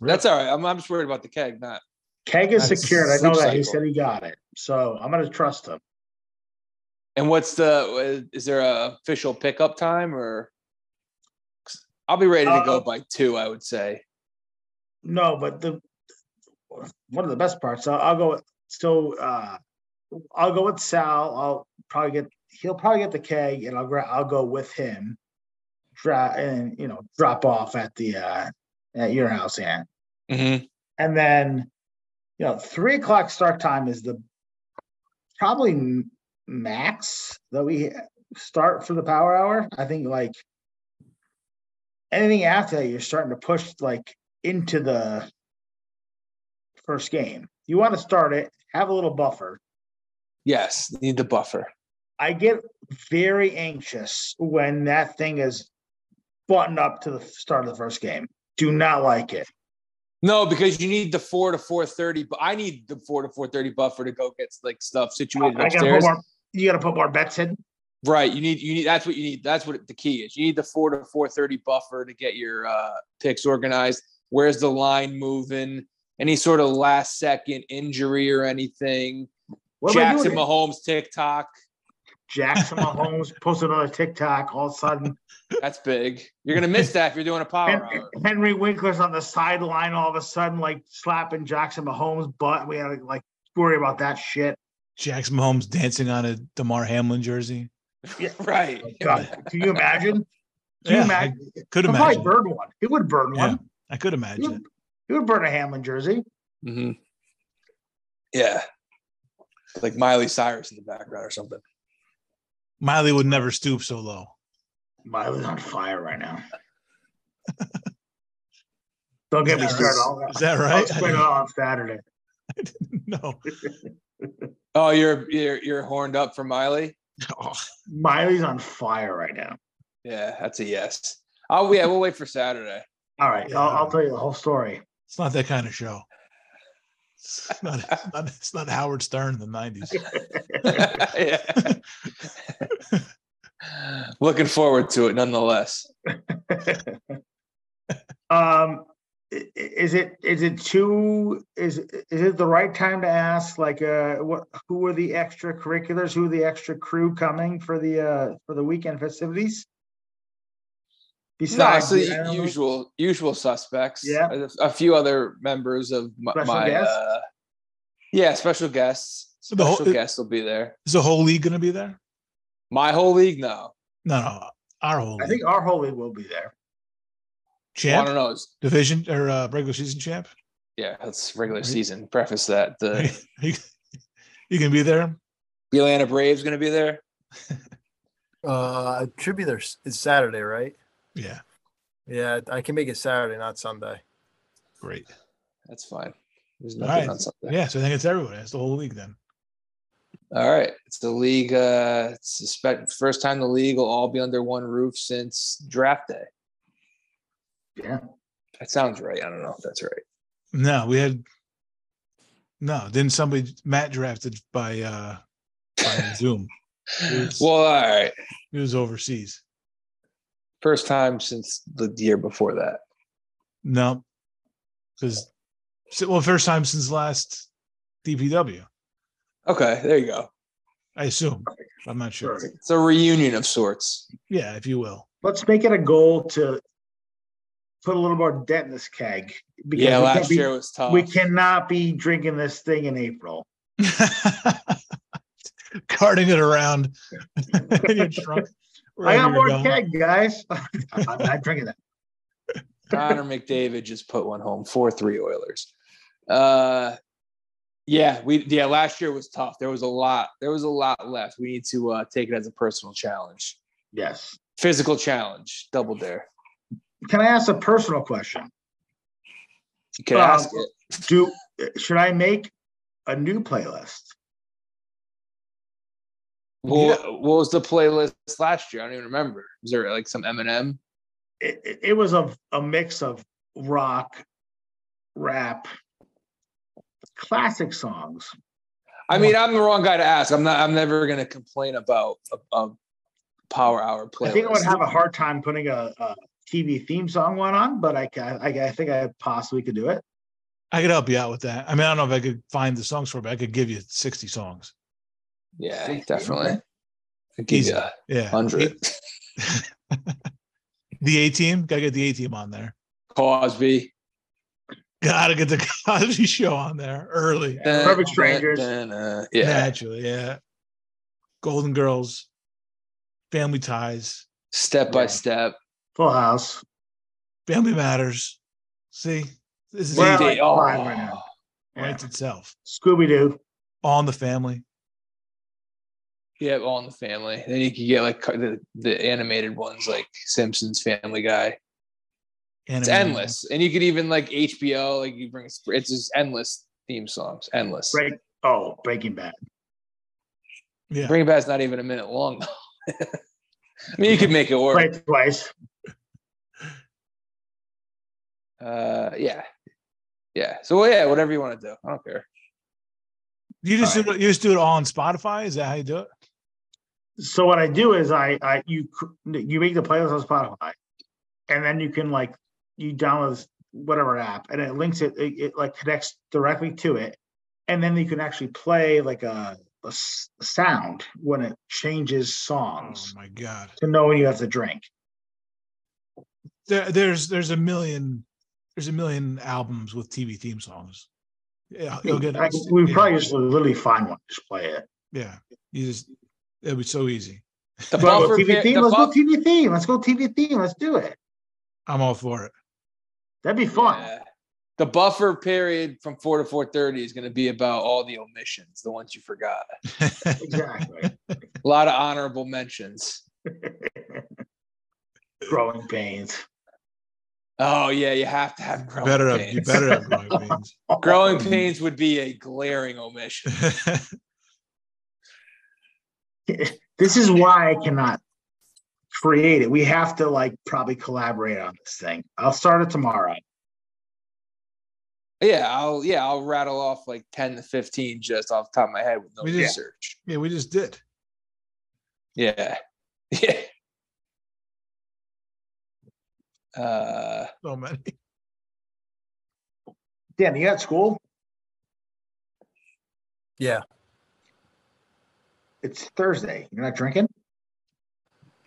that's all right. I'm, I'm just worried about the keg. Not keg is not secured. I know that cycle. He said he got it, so I'm going to trust him. And what's the? Is there a official pickup time or? I'll be ready uh, to go by two. I would say. No, but the one of the best parts. I'll, I'll go. With, so uh, I'll go with Sal. I'll probably get. He'll probably get the keg, and I'll gra- I'll go with him, dra- and you know, drop off at the uh, at your house, Ann. Mm-hmm. And then, you know, three o'clock start time is the probably max that we start for the power hour. I think like anything after that, you're starting to push like into the first game. You want to start it, have a little buffer. Yes, need the buffer. I get very anxious when that thing is buttoned up to the start of the first game. Do not like it. No, because you need the four to four thirty. But I need the four to four thirty buffer to go get like stuff situated I upstairs. Gotta more, you got to put more bets in. Right. You need. You need. That's what you need. That's what the key is. You need the four to four thirty buffer to get your uh, picks organized. Where's the line moving? Any sort of last second injury or anything? What Jackson Mahomes TikTok. Jackson Mahomes posted on a TikTok all of a sudden. That's big. You're going to miss that if you're doing a power Henry, hour. Henry Winkler's on the sideline all of a sudden, like, slapping Jackson Mahomes' butt. We had to, like, worry about that shit. Jackson Mahomes dancing on a DeMar Hamlin jersey. Yeah, right. Oh, God. Can you imagine? Can yeah, you imagine? I could imagine. It would burn one. It would burn yeah, one. I could imagine. It would, it would burn a Hamlin jersey. Mm-hmm. Yeah. Like Miley Cyrus in the background or something. Miley would never stoop so low. Miley's on fire right now. Don't get me started on that. Is that right? I'll on Saturday. I didn't know. Oh, you're you're you're horned up for Miley? Oh. Miley's on fire right now. Yeah, that's a yes. Oh, yeah, we'll wait for Saturday. All right, yeah. I'll, I'll tell you the whole story. It's not that kind of show. It's not, it's not, it's not Howard Stern in the nineties. Looking forward to it nonetheless. Um, is it is it too is is it the right time to ask like uh what who are the extracurriculars, who are the extra crew coming for the uh for the weekend festivities? Besides, no, it's the usual usual suspects. Yeah, a, a few other members of my, my uh, yeah, special guests. Special the whole, guests will be there. Is the whole league going to be there? My whole league, no, no, no. Our whole. League. I think our whole league will be there. Champ, well, I don't know. Division or uh, regular season champ? Yeah, that's regular season. Preface that. The you, you can be there. The Atlanta Braves going to be there. uh, it should be there. It's Saturday, right? Yeah. Yeah, I can make it Saturday, not Sunday. Great. That's fine. There's nothing right. on Sunday. Yeah, so I think it's everybody. It's the whole league then. All right. It's the league. Uh, it's the first time the league will all be under one roof since draft day. Yeah. That sounds right. I don't know if that's right. No, we had – no, didn't somebody – Matt drafted by, uh, by Zoom. Was, well, all right. He was overseas. First time since the year before that. No, because well, first time since last D P W. Okay, there you go. I assume. I'm not sure. It's a reunion of sorts. Yeah, if you will. Let's make it a goal to put a little more dent in this keg. Because yeah, last be, year was tough. We cannot be drinking this thing in April. Carting it around. You're drunk. I got more going. Keg, guys. I'm not drinking that. Connor McDavid just put one home, four three Oilers. Uh, yeah, we yeah last year was tough. There was a lot. There was a lot left. We need to uh, take it as a personal challenge. Yes, physical challenge. Double dare. Can I ask a personal question? You can um, ask it. Do should I make a new playlist? Well, yeah. What was the playlist last year? I don't even remember. Was there like some Eminem? It, it was a, a mix of rock, rap, classic songs. I mean, I'm the wrong guy to ask. I'm not. I'm never going to complain about a, a Power Hour playlist. I think I would have a hard time putting a, a T V theme song one on, but I, I, I think I possibly could do it. I could help you out with that. I mean, I don't know if I could find the songs for it, but I could give you sixty songs. Yeah, sixty, definitely. Okay. I could Easy. Yeah, hundred. The A team, gotta get the A team on there. Cosby, gotta get the Cosby Show on there early. Dun, Perfect Strangers, dun, dun, uh, yeah, naturally, yeah. Golden Girls, Family Ties, Step yeah. by Step, Full House, Family Matters. See, this is well, like oh, five right now. Yeah. Writes itself. Scooby Doo, All in the Family. Yeah, All in the Family. Then you can get like the, the animated ones, like Simpsons, Family Guy. Animated. It's endless, and you could even like H B O. Like you bring, it's just endless theme songs, endless. Break, oh, Breaking Bad. Yeah, Breaking Bad's not even a minute long. I mean, you could make it work. Play it twice. Uh, yeah, yeah. So yeah, whatever you want to do, I don't care. You just do, you just do it all on Spotify. Is that how you do it? So what I do is I, I you you make the playlist on Spotify, and then you can like you download whatever app, and it links it, it, it like connects directly to it, and then you can actually play like a, a sound when it changes songs. Oh my god! To know when you have to drink. There, there's there's a million there's a million albums with T V theme songs. Yeah, you'll get I, we yeah. probably just literally find one, just play it. Yeah, you just it was so easy. The buffer T V pair, theme, the let's buff- go T V theme. Let's go T V theme. Let's do it. I'm all for it. That'd be fun. Yeah. The buffer period from four to four thirty is going to be about all the omissions, the ones you forgot. Exactly. A lot of honorable mentions. Growing pains. Oh, yeah, you have to have growing better pains. Up, you better have growing pains. Growing pains would be a glaring omission. This is why I cannot create it. We have to, like, probably collaborate on this thing. I'll start it tomorrow. Yeah, I'll yeah, I'll rattle off, like, ten to fifteen just off the top of my head with no we research. Just, yeah, we just did. Yeah. Yeah. Uh, so many. Dan, you at school? Yeah. It's Thursday. You're not drinking?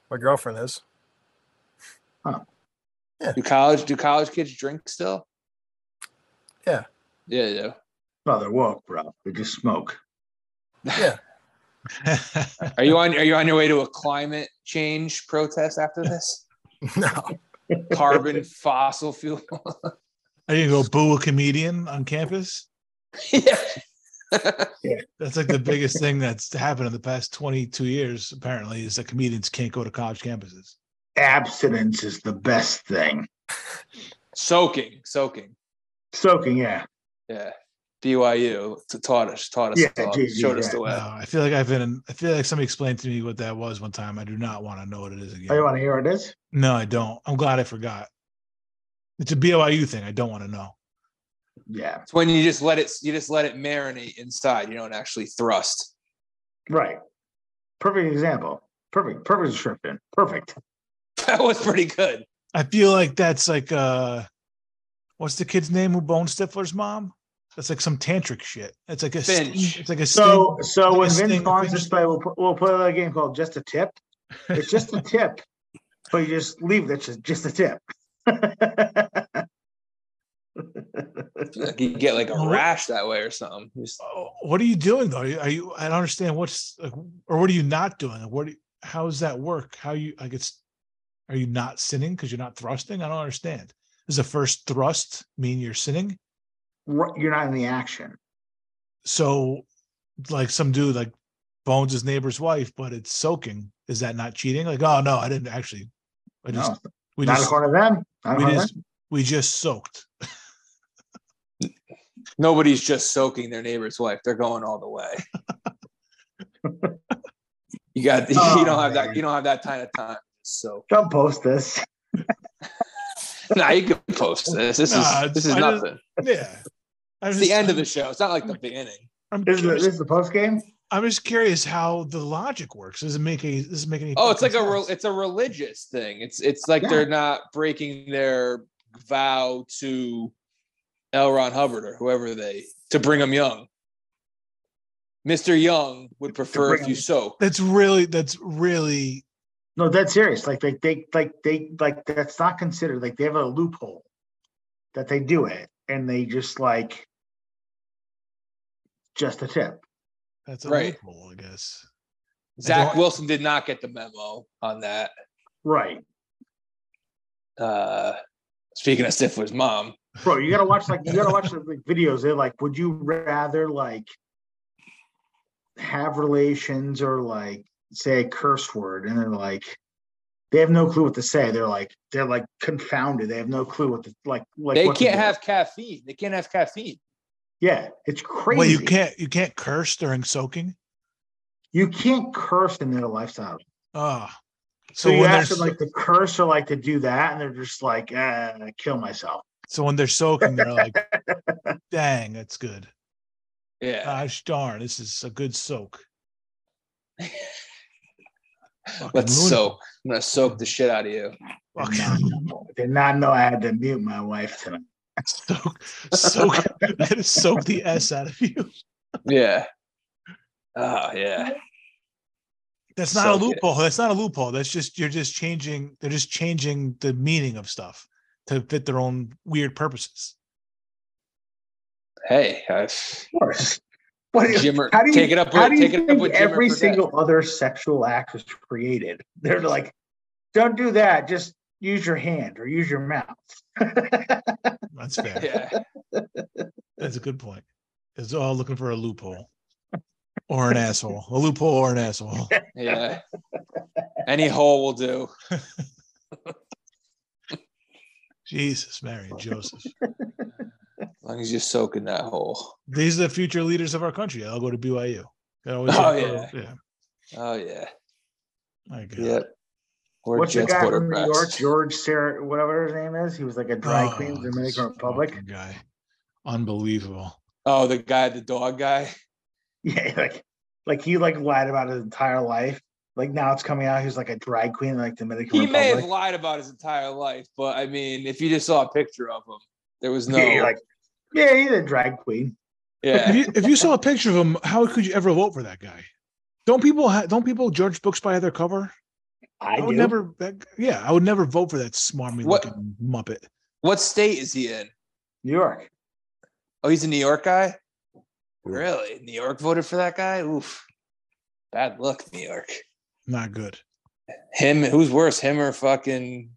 My girlfriend is. Huh. Yeah. Do college do college kids drink still? Yeah. Yeah, yeah. No, they're woke, bro. They just smoke. Yeah. Are you on are you on your way to a climate change protest after this? No. Carbon fossil fuel. Are you gonna go boo a comedian on campus? Yeah. Yeah, that's like the biggest thing that's happened in the past twenty-two years. Apparently, is that comedians can't go to college campuses. Abstinence is the best thing. Soaking, soaking, soaking. Yeah, yeah. B Y U taught us, taught us, yeah, taught, G- showed G- us yeah. the way. No, I feel like I've been. In, I feel like somebody explained to me what that was one time. I do not want to know what it is again. Oh, you want to hear what it is? No, I don't. I'm glad I forgot. It's a B Y U thing. I don't want to know. Yeah, it's when you just let it. You just let it marinate inside. You don't actually thrust. Right. Perfect example. Perfect. Perfect description. Perfect. That was pretty good. I feel like that's like uh, what's the kid's name who Bone Stifler's mom? That's like some tantric shit. It's like a sting, it's like a so sting, so like when Vince Vaughn's display, we'll we'll play a game called Just a Tip. It's just a tip, but you just leave it just just a tip. Like you get like a rash that way or something. Just... What are you doing though? Are you? I don't understand what's like, or what are you not doing? What? Do you, how does that work? How you? Like it's. Are you not sinning because you're not thrusting? I don't understand. Does the first thrust mean you're sinning? You're not in the action. So, like some dude like bones his neighbor's wife, but it's soaking. Is that not cheating? Like, oh no, I didn't actually. I just no, we not just one of them. Not we, just, them. We just soaked. Nobody's just soaking their neighbor's wife. They're going all the way. You got oh, you don't have man. that you don't have that kind of time. So don't post this. Nah, you can post this. This nah, is this is I nothing. Just, yeah, I'm it's just, the end of the show. It's not like the beginning. I'm this, curious, is, this is the post game. I'm just curious how the logic works. Does it make any? Does it make any? Oh, it's like sense? a re, it's a religious thing. It's it's like yeah. they're not breaking their vow to L. Ron Hubbard or whoever they to Brigham Young. Mister Young would prefer if you soak. That's really that's really. No, that's serious. Like they, they, like they, like that's not considered. Like they have a loophole that they do it, and they just like just a tip. That's a right. loophole, I guess. Zach Wilson did not get the memo on that. Right. Uh, speaking of Stifler's mom, bro, you gotta watch like you gotta watch the like, videos. They're like, would you rather like have relations or like. Say a curse word and they're like they have no clue what to say. They're like they're like confounded. They have no clue what to like like they can't have caffeine. They can't have caffeine. Yeah, it's crazy. Well, you can't you can't curse during soaking. You can't curse in their lifestyle. Oh. So, so you ask them like to curse or like to do that, and they're just like, uh ah, kill myself. So when they're soaking, they're like, dang, that's good. Yeah. Gosh darn, this is a good soak. Fucking Let's moon. soak. I'm gonna soak the shit out of you. I did not know I had to mute my wife tonight. Soak, soak, soak the S out of you. Yeah. Oh yeah. That's not soak a loophole. It. That's not a loophole. That's just you're just changing. They're just changing the meaning of stuff to fit their own weird purposes. Hey, I've... of course. What is, Jimmer, how do you, take it up with, how do you take think it up with every single that. other sexual act was created? They're like, don't do that. Just use your hand or use your mouth. That's fair. Yeah. That's a good point. It's all looking for a loophole or an asshole. A loophole or an asshole. Yeah. Any hole will do. Jesus, Mary, Joseph. As long as you're soaking that hole. These are the future leaders of our country. I'll go to B Y U. Oh, yeah. Go, yeah. Oh, yeah. My God. Yep. What's Jets the guy from New York, George, Sarah, whatever his name is? He was like a dry oh, queen in the Dominican Republic. Guy. Unbelievable. Oh, the guy, the dog guy? Yeah, like like he like lied about his entire life. Like now it's coming out. He was like a drag queen in like Dominican he Republic. He may have lied about his entire life, but I mean, if you just saw a picture of him, there was no... Yeah, like, Yeah, he's a drag queen. Yeah. If you, if you saw a picture of him, how could you ever vote for that guy? Don't people ha- don't people judge books by their cover? I, I would do. never. That, yeah, I would never vote for that smarmy what, looking muppet. What state is he in? New York. Oh, he's a New York guy. Really? New York voted for that guy? Oof. Bad luck, New York. Not good. Him? Who's worse? Him or fucking?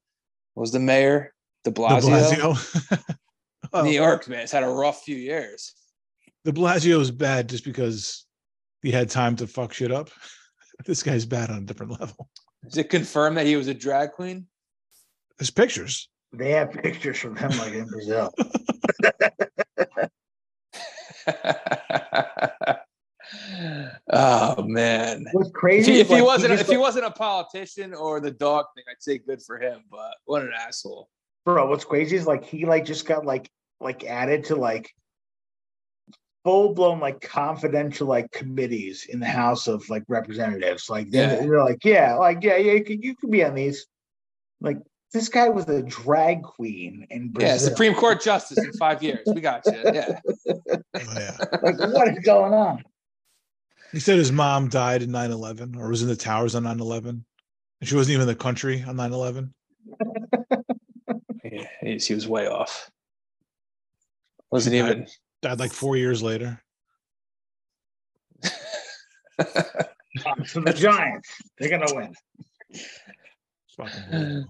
What was the mayor? De Blasio. De Blasio. Oh. New York, man, it's had a rough few years. De Blasio is bad just because he had time to fuck shit up. This guy's bad on a different level. Is it confirmed that he was a drag queen? There's pictures. They have pictures from him, like in Brazil. Oh man, what's crazy? If he, if like, he wasn't, he if he like... wasn't a politician or the dog thing, I'd say good for him. But what an asshole, bro! What's crazy is like he like just got like. like added to like full-blown like confidential like committees in the House of like Representatives. Like they're, yeah. they're like, yeah, like yeah, yeah, you could you could be on these. Like this guy was a drag queen in Brazil. Yeah, Supreme Court justice in five years. We got you. Yeah. Oh, yeah. Like what is going on? He said his mom died in nine eleven or was in the towers on nine eleven. And she wasn't even in the country on nine eleven. Yeah, he was way off. Wasn't died, even died like four years later. So the Giants, they're gonna win. Fucking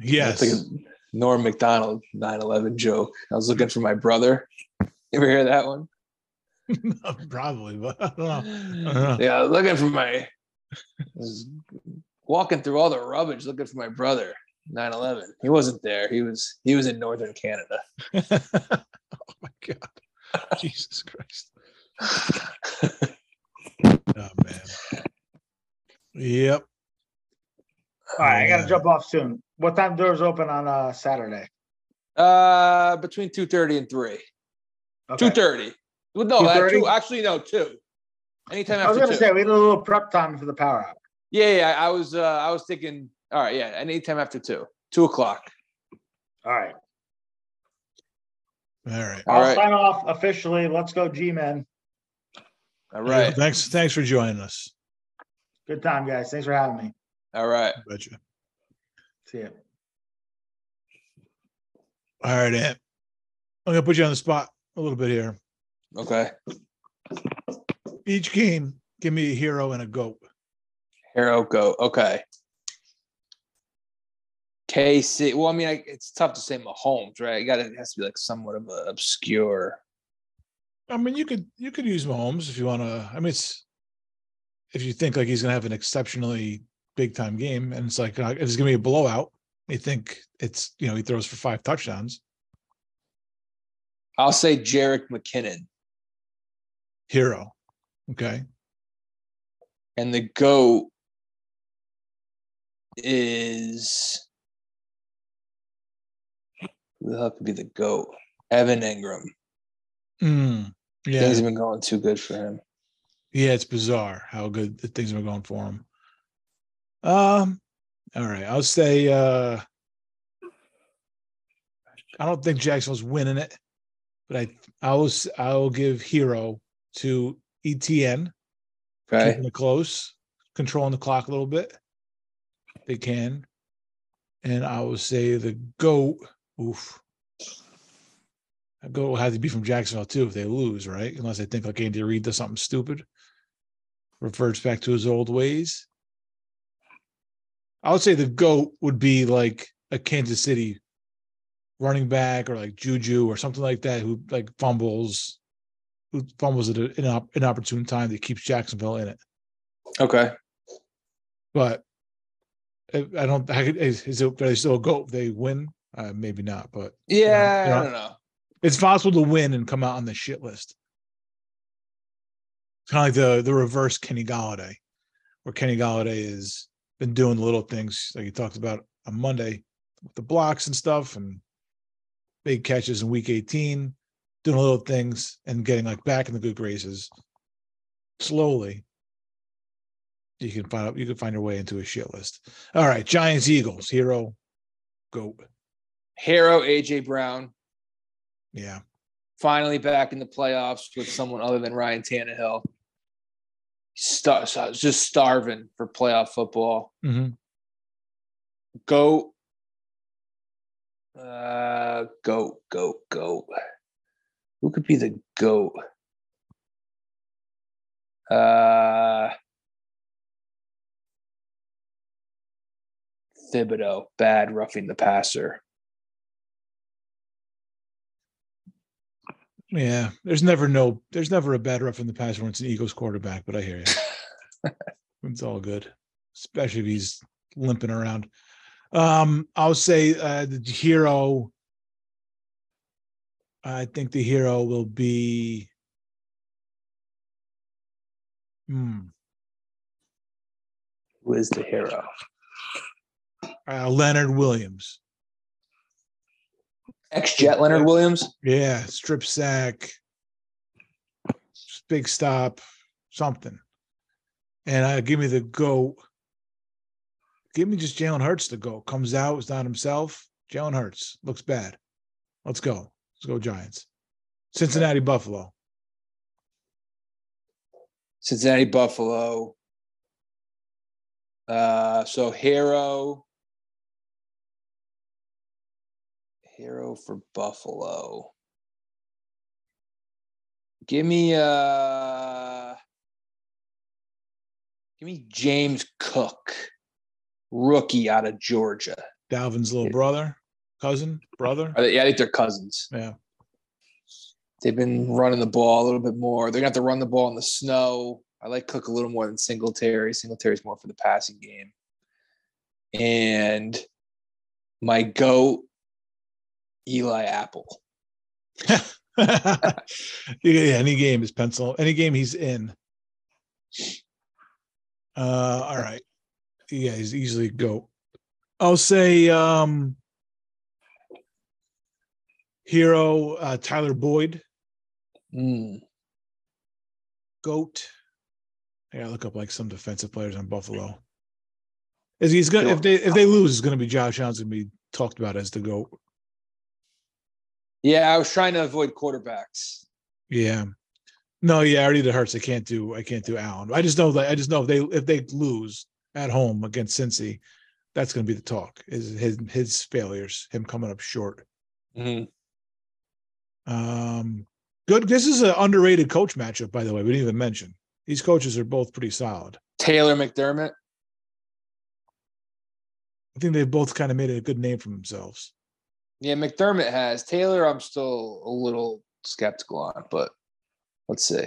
yes. Like Norm Macdonald nine eleven joke. I was looking for my brother. You ever hear that one? No, probably, but I don't know. I don't know. Yeah, looking for my. Walking through all the rubbish, looking for my brother. nine eleven. He wasn't there. He was. He was in northern Canada. Oh my God! Jesus Christ! Oh man. Yep. All right, I gotta jump off soon. What time doors open on uh, Saturday? Uh, between two thirty and three. Two thirty. Well, no, uh, two, actually, no, two. Anytime after two. I was gonna two. say we had a little prep time for the power hour. Yeah, yeah. I was, uh, I was thinking. All right, yeah. Anytime after two, two o'clock. All right. All right. I'll all right. sign off officially. Let's go, G-Men. All right. Yeah, thanks. Thanks for joining us. Good time, guys. Thanks for having me. All right. Betcha. See ya. All right, Ant. I'm going to put you on the spot a little bit here. Okay. Each game, give me a hero and a goat. Hero, goat. Okay. K C. Well, I mean, I, it's tough to say Mahomes, right? You gotta, it has to be like somewhat of an obscure. I mean, you could you could use Mahomes if you want to. I mean, it's if you think like he's going to have an exceptionally big time game, and it's like uh, it's going to be a blowout. You think it's you know he throws for five touchdowns. I'll say Jerick McKinnon. Hero, okay. And the goat is who the hell could be the goat? Evan Engram. Mm, yeah, things have been going too good for him. Yeah, it's bizarre how good things have been going for him. Um, all right, I'll say uh, I don't think Jacksonville's winning it, but I I will I will give hero to E T N. Okay, keeping it close, controlling the clock a little bit. They can, and I will say the goat. Oof. A goat will have to be from Jacksonville, too, if they lose, right? Unless they think like Andy Reid does something stupid, reverts back to his old ways. I would say the goat would be like a Kansas City running back or like Juju or something like that who like fumbles, who fumbles at an inopportune time that keeps Jacksonville in it. Okay. But I don't – is it, are they still a goat if they win? Uh, maybe not, but – yeah, you know, I don't know. It's possible to win and come out on the shit list. It's kind of like the, the reverse Kenny Galladay, where Kenny Galladay has been doing the little things like you talked about on Monday with the blocks and stuff and big catches in week eighteen, doing little things and getting like back in the good graces. Slowly, you can find out, you can find your way into a shit list. All right, Giants, Eagles, hero, goat. Hero, A J. Brown. Yeah. Finally back in the playoffs with someone other than Ryan Tannehill. Star- so I was just starving for playoff football. Mm-hmm. Goat. Uh, goat, goat, goat. Who could be the goat? Uh, Thibodeau, bad roughing the passer. Yeah, there's never no, there's never a bad rough in the past when it's an Eagles quarterback, but I hear you. It's all good, especially if he's limping around. Um, I'll say uh, the hero. I think the hero will be. Hmm. Who is the hero? Uh, Leonard Williams. Ex-Jet Leonard Williams? Yeah, strip sack, big stop, something. And I give me the GOAT. Give me just Jalen Hurts the GOAT. Comes out, it's not himself. Jalen Hurts. Looks bad. Let's go. Let's go Giants. Cincinnati, Buffalo. Cincinnati, Buffalo. Uh, so, hero. Hero for Buffalo. Give me uh, give me James Cook, rookie out of Georgia. Dalvin's little brother, cousin, brother. They, yeah, I think they're cousins. Yeah. They've been running the ball a little bit more. They're going to have to run the ball in the snow. I like Cook a little more than Singletary. Singletary's more for the passing game. And my goat, Eli Apple. yeah, any game is pencil. Any game he's in. Uh, all right. Yeah, he's easily a goat. I'll say um, hero uh, Tyler Boyd. Mm. Goat. I gotta look up like some defensive players on Buffalo. Is he's gonna if they if they lose, it's gonna be Josh Allen's gonna be talked about as the goat. Yeah, I was trying to avoid quarterbacks. Yeah, no, yeah, I already did Hurts. I can't do, I can't do Allen. I just know that I just know if they if they lose at home against Cincy, that's going to be the talk. Is his his failures, him coming up short. Mm-hmm. Um, good. This is an underrated coach matchup, by the way. We didn't even mention these coaches are both pretty solid. Taylor McDermott. I think they've both kind of made a good name for themselves. Yeah, McDermott has. Taylor, I'm still a little skeptical on, but let's see.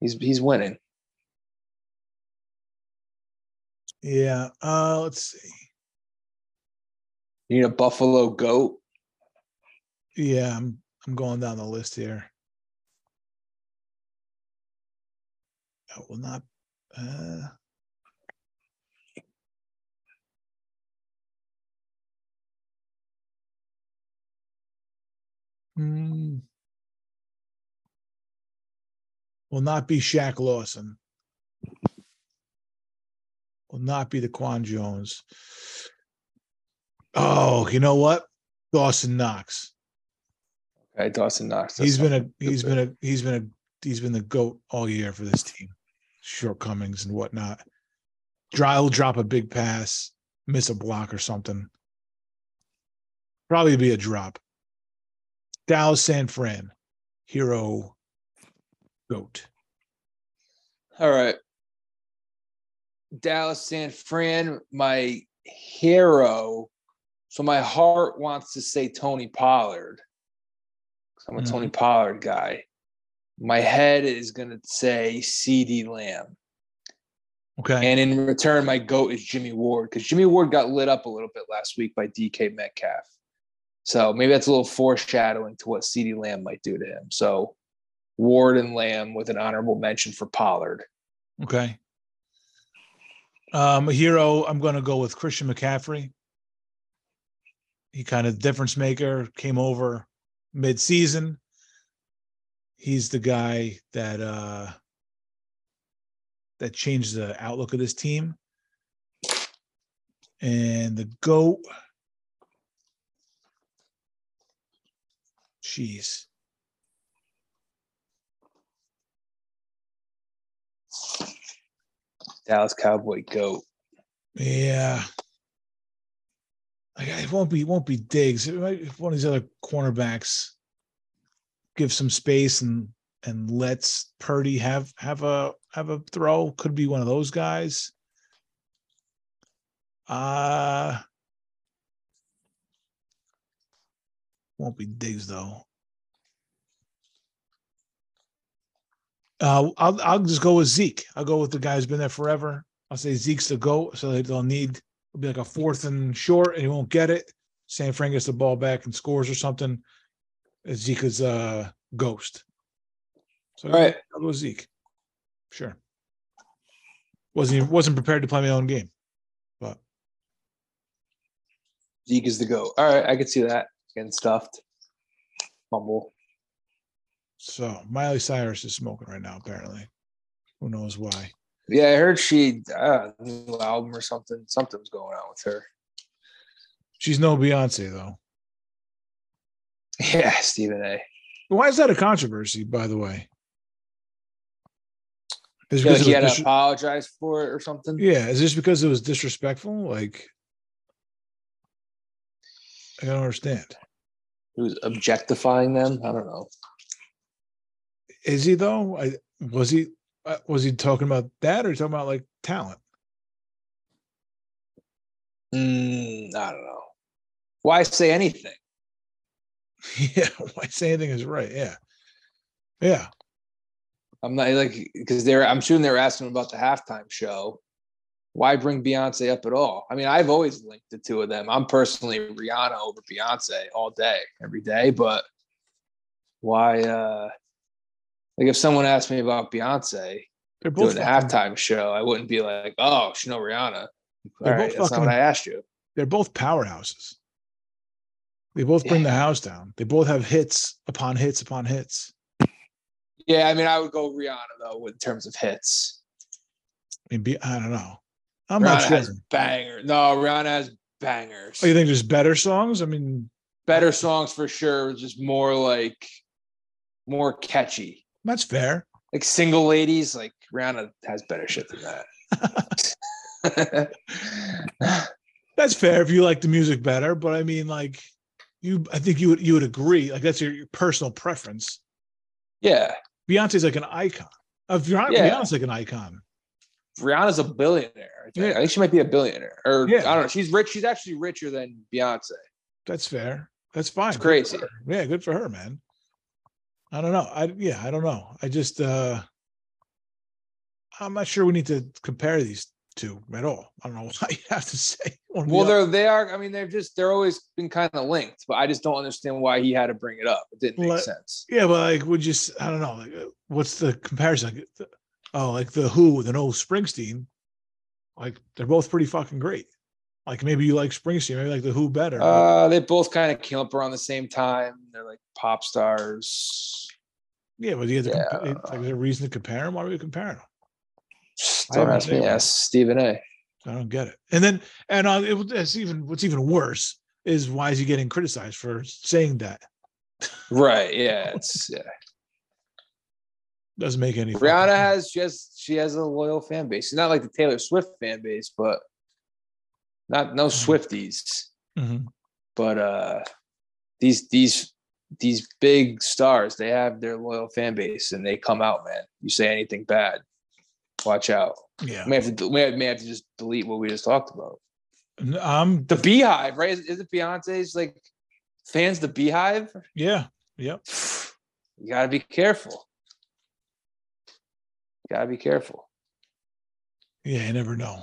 He's he's winning. Yeah, uh, let's see. You need a Buffalo goat? Yeah, I'm I'm going down the list here. I will not uh... – Mm. Will not be Shaq Lawson. Will not be Daquan Jones. Oh, you know what? Dawson Knox. Okay, Dawson Knox. He's been a he's been a he's been a he's been the GOAT all year for this team. Shortcomings and whatnot. Dry will drop a big pass, miss a block or something. Probably be a drop. Dallas San Fran, hero, goat. All right. Dallas San Fran, my hero. So my heart wants to say Tony Pollard. I'm a mm-hmm. Tony Pollard guy. My head is going to say CeeDee Lamb. Okay. And in return, my goat is Jimmy Ward because Jimmy Ward got lit up a little bit last week by D K Metcalf. So maybe that's a little foreshadowing to what CeeDee Lamb might do to him. So Ward and Lamb with an honorable mention for Pollard. Okay. Um, a hero, I'm going to go with Christian McCaffrey. He kind of difference maker, came over mid-season. He's the guy that uh, that changed the outlook of this team. And the GOAT... Jeez. Dallas Cowboy goat. Yeah. Like, it won't be, it won't be Diggs. It might, if one of these other cornerbacks gives some space and and lets Purdy have have a have a throw. Could be one of those guys. Uh Won't be Diggs though. Uh, I'll I'll just go with Zeke. I'll go with the guy who's been there forever. I'll say Zeke's the GOAT, so they'll need it'll be like a fourth and short, and he won't get it. San Fran gets the ball back and scores or something. Zeke is uh, ghost. So all right, I'll go with Zeke. Sure. Wasn't wasn't prepared to play my own game, but Zeke is the GOAT. All right, I could see that. Getting stuffed. Fumble. So, Miley Cyrus is smoking right now, apparently. Who knows why? Yeah, I heard she, uh, new album or something. Something's going on with her. She's no Beyonce, though. Yeah, Stephen A. Why is that a controversy, by the way? Is yeah, like he had dis- to apologize for it or something? Yeah, is this because it was disrespectful? Like... I don't understand. he was objectifying them. I don't know. Is he though? I, was he was he talking about that or talking about like talent? Mm, I don't know. Why say anything? Yeah, why say anything is right. Yeah, yeah. I'm not like because they're. I'm sure they're asking about the halftime show. Why bring Beyonce up at all? I mean, I've always linked the two of them. I'm personally Rihanna over Beyonce all day, every day. But why? Uh, like, if someone asked me about Beyonce doing a halftime show, I wouldn't be like, "Oh, she know Rihanna." All right, that's not what I asked you. They're both powerhouses. They both bring yeah. the house down. They both have hits upon hits upon hits. Yeah, I mean, I would go Rihanna though in terms of hits. I mean, I don't know. I'm Rihanna not sure. Has bangers. No, Rihanna has bangers. Oh, you think there's better songs? I mean, better songs for sure. Just more like, more catchy. That's fair. Like single ladies, like Rihanna has better shit than that. That's fair if you like the music better, but I mean, like you, I think you would you would agree. Like that's your, your personal preference. Yeah, Beyonce's like an icon. Of uh, Rihanna, yeah. Rihanna's like an icon. Rihanna's a billionaire. I think, yeah. I think she might be a billionaire. Or yeah. I don't know. She's rich. She's actually richer than Beyonce. That's fair. That's fine. It's crazy. Good yeah, good for her, man. I don't know. I yeah, I don't know. I just uh I'm not sure we need to compare these two at all. I don't know why you have to say one. Well, they're they are. I mean, they're just they're always been kind of linked, but I just don't understand why he had to bring it up. It didn't make well, sense. Yeah, but like would you I don't know. Like, what's the comparison? Oh, like the Who with an old Springsteen, like they're both pretty fucking great. Like maybe you like Springsteen, maybe like the Who better. Right? Uh, they both kind of came up around the same time. They're like pop stars. Yeah, but you have to yeah. compa- like, there's a reason to compare them. Why are we comparing them? Don't ask me. Ask Stephen A. I don't get it. And then, and uh, it, it's even what's even worse is why is he getting criticized for saying that? Right. Yeah. It's yeah. Doesn't make any. Rihanna fun. has she has she has a loyal fan base. She's not like the Taylor Swift fan base, but not no Swifties. Mm-hmm. But uh, these these these big stars, they have their loyal fan base, and they come out, man. You say anything bad, watch out. Yeah, we may have to we may have to just delete what we just talked about. Um, the Beehive, right? Is, is it Beyonce's like fans? The Beehive. Yeah. Yep. You gotta be careful. Gotta be careful. Yeah, you never know.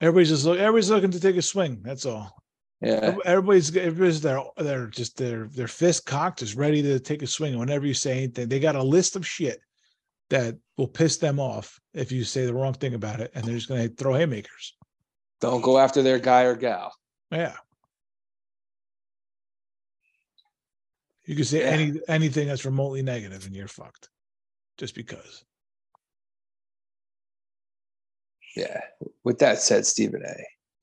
Everybody's just look. Everybody's looking to take a swing. That's all. Yeah. Everybody's everybody's there. They're just their their fist cocked, is ready to take a swing. Whenever you say anything, they got a list of shit that will piss them off if you say the wrong thing about it, and they're just going to throw haymakers. Don't go after their guy or gal. Yeah. You can say yeah. any anything that's remotely negative, and you're fucked. Just because. Yeah. With that said, Stephen A.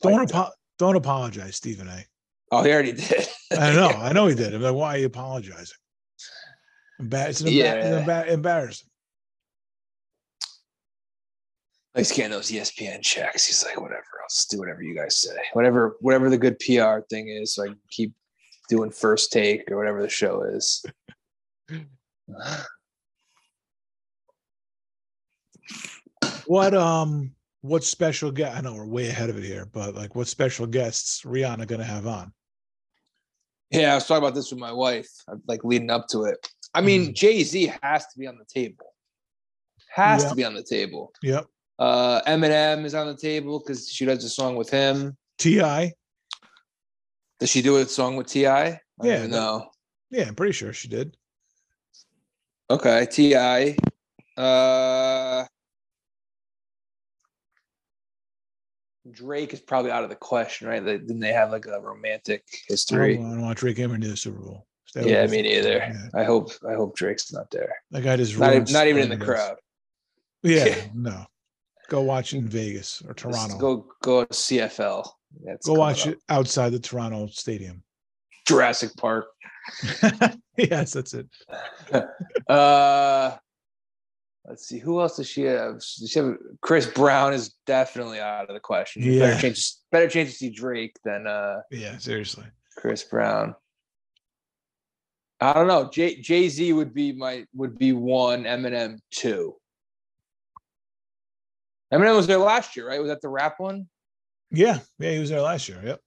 Don't apo- don't apologize, Stephen A. Oh, he already did. I know. I know he did. I'm like, why are you apologizing? Embar- it's an embar- yeah. an embar- embarrassing. He's getting those E S P N checks. He's like, whatever. I'll just do whatever you guys say. Whatever, whatever the good P R thing is, so I can keep doing First Take or whatever the show is. What um what special guest? I know we're way ahead of it here, but like what special guests Rihanna gonna have on? Yeah, I was talking about this with my wife, like leading up to it. I mean, mm. Jay-Z has to be on the table. Has yep. to be on the table. Yep. Uh, Eminem is on the table because she does a song with him. T I Does she do a song with T I? Yeah. No. Yeah, I'm pretty sure she did. Okay, T I Uh Drake is probably out of the question, right? They, didn't they have like a romantic history? I don't, I don't want Drake ever near the Super Bowl. Stay yeah, me neither. Yeah. I hope I hope Drake's not there. That guy just not, not even in the crowd. Yeah, yeah, no. Go watch it in Vegas or Toronto. Just go go to C F L. That's go watch up. it outside the Toronto stadium. Jurassic Park. Yes, that's it. uh Let's see. Who else does she have? Does she have? Chris Brown is definitely out of the question. Yeah. Better change. Better change to see Drake than. Uh, yeah, seriously. Chris Brown. I don't know. Jay Jay-Z would be my would be one. Eminem two. Eminem was there last year, right? Was that the rap one? Yeah, yeah, he was there last year. Yep.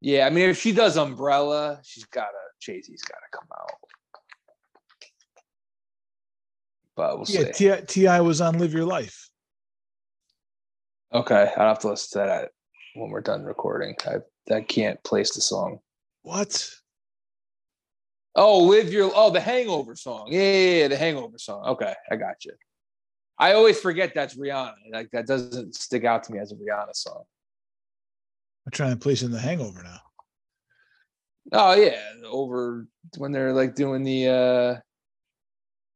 Yeah, I mean, if she does Umbrella, she's gotta Jay-Z's gotta come out. But we'll yeah, see. Yeah, T I was on Live Your Life. Okay, I'll have to listen to that when we're done recording. I I can't place the song. What? Oh, live your oh the Hangover song. Yeah, yeah, yeah, the Hangover song. Okay, I got you. I always forget that's Rihanna. Like that doesn't stick out to me as a Rihanna song. I'm trying to place in the Hangover now. Oh yeah, over when they're like doing the, uh,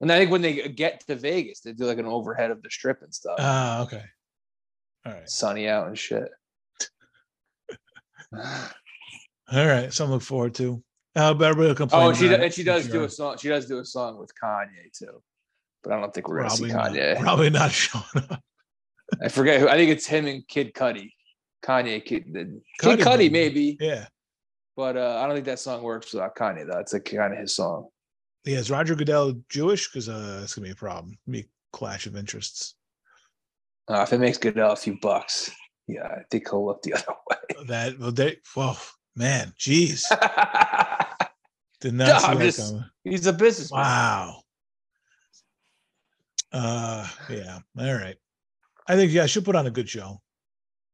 and I think when they get to Vegas, they do like an overhead of the strip and stuff. Ah, uh, okay, all right. Sunny out and shit. All right, something to look forward to. Uh, but everybody will oh, and she, and she does do right. a song. She does do a song with Kanye too, but I don't think we're probably gonna see Kanye. Not, probably not showing up. I forget who. I think it's him and Kid Cudi. Kanye, Kid, Kid Cudi, Cudi maybe. Yeah, but uh, I don't think that song works without Kanye though. It's like kind of his song. Yeah, is Roger Goodell Jewish? Because uh, it's gonna be a problem. It'll be a clash of interests. Uh, if it makes Goodell a few bucks, yeah, I think he'll look the other way. That well, they whoa. Man, jeez. Did not no, see I'm that just, coming. He's a businessman. Wow. Uh, yeah. All right. I think yeah, I should put on a good show.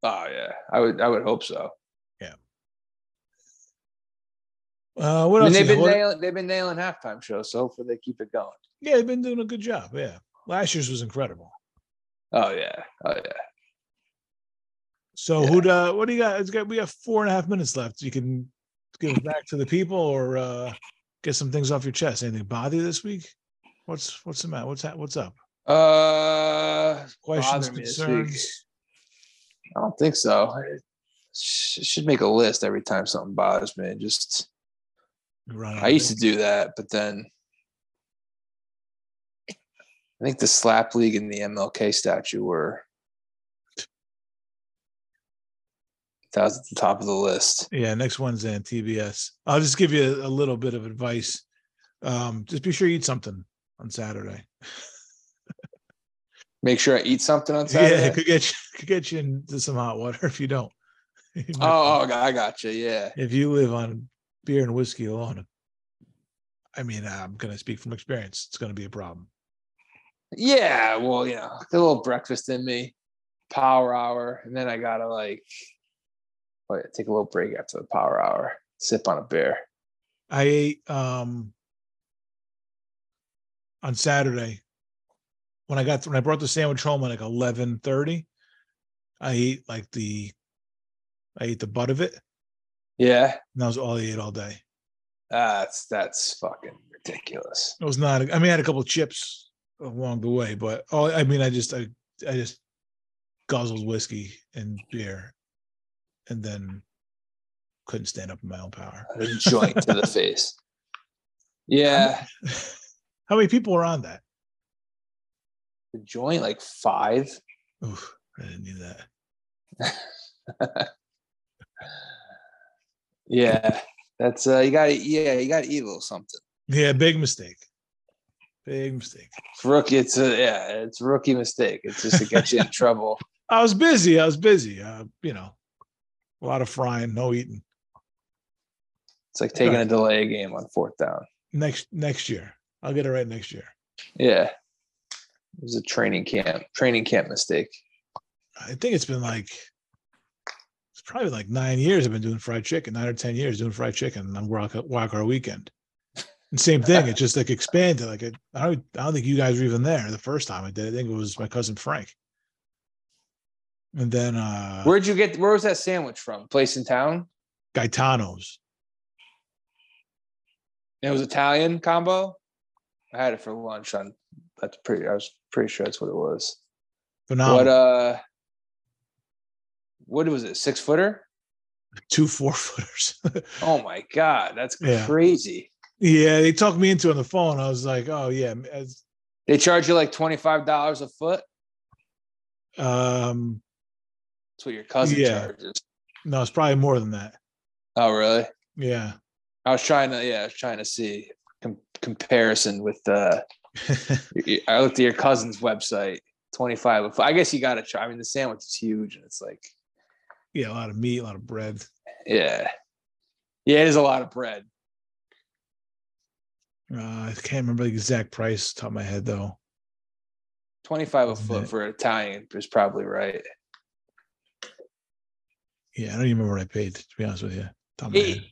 Oh yeah, I would. I would hope so. Yeah. Uh, what I mean, else? They've been what? nailing. They've been nailing halftime shows, so hopefully they keep it going. Yeah, they've been doing a good job. Yeah, last year's was incredible. Oh yeah. Oh yeah. So yeah. who? Uh, what do you got? It's got? We got four and a half minutes left. You can give it back to the people, or uh, get some things off your chest. Anything bother you this week? What's What's the matter? What's that? What's up? Uh, questions, concerns. I don't think so. I should make a list every time something bothers me. Just right. I used to do that, but then I think the slap league and the M L K statue were. That was at the top of the list. Yeah, next Wednesday on T B S. I'll just give you a, a little bit of advice. Um, just be sure you eat something on Saturday. Make sure I eat something on Saturday? Yeah, it could get you, could get you into some hot water if you don't. You oh, oh, I got you, yeah. If you live on beer and whiskey alone, I mean, I'm going to speak from experience. It's going to be a problem. Yeah, well, you know, a little breakfast in me, power hour, and then I got to, like... Oh, yeah, take a little break after the power hour. Sip on a beer. I ate um, on Saturday when I got th- when I brought the sandwich home at like eleven thirty. I ate like the I ate the butt of it. Yeah, and that was all I ate all day. Uh, that's that's fucking ridiculous. It was not. I mean, I had a couple of chips along the way, but all I mean, I just I I just guzzled whiskey and beer. And then couldn't stand up in my own power. A joint to the face. Yeah. How many, how many people were on that? The joint, like five. Oof, I didn't need that. Yeah, that's uh, you gotta. Yeah, you gotta eat a little something. Yeah, big mistake. Big mistake. It's rookie. It's a yeah. It's a rookie mistake. It's just to get you in trouble. I was busy. I was busy. Uh, you know. A lot of frying, no eating. It's like taking a delay game on fourth down. Next next year. I'll get it right next year. Yeah. It was a training camp. Training camp mistake. I think it's been like, it's probably like nine years I've been doing fried chicken, nine or ten years doing fried chicken on Rock, Rock Our Weekend. And same thing. It just like expanded. Like it, I, don't, I don't think you guys were even there the first time I did it. I think it was my cousin Frank. And then uh where'd you get where was that sandwich from? Place in town? Gaetano's. It was Italian combo. I had it for lunch on that's pretty I was pretty sure that's what it was. Phenomenal. But uh what was it? Six footer? Two four footers. Oh my god, that's yeah. crazy. Yeah, they talked me into it on the phone. I was like, oh yeah. They charge you like twenty-five dollars a foot. Um That's what your cousin yeah. charges. No, it's probably more than that. Oh, really? Yeah. I was trying to, yeah, I was trying to see com- comparison with. Uh, I looked at your cousin's website. twenty-five. I guess you got to try. I mean, the sandwich is huge, and it's like, yeah, a lot of meat, a lot of bread. Yeah, yeah, it is a lot of bread. Uh, I can't remember the exact price off the top of my head though. twenty-five a foot for an Italian is probably right. Yeah, I don't even remember what I paid, to be honest with you. Eight,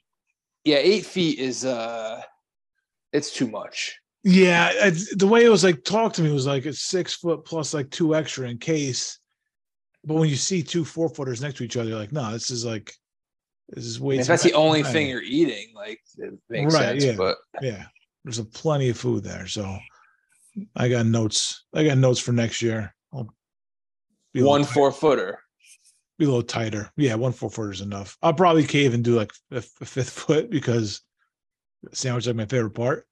yeah, eight feet is uh, it's too much. Yeah, I, the way it was like talked to me was like it's six foot plus like two extra in case. But when you see two four footers next to each other, you're like, no, this is like this is way. If that's the only thing you're eating, like it makes sense. Yeah, but yeah, there's a plenty of food there. So I got notes. I got notes for next year. I'll be one four footer. Be a little tighter. Yeah, one four footer is enough. I'll probably cave and do like a, a fifth foot because sandwich is like my favorite part.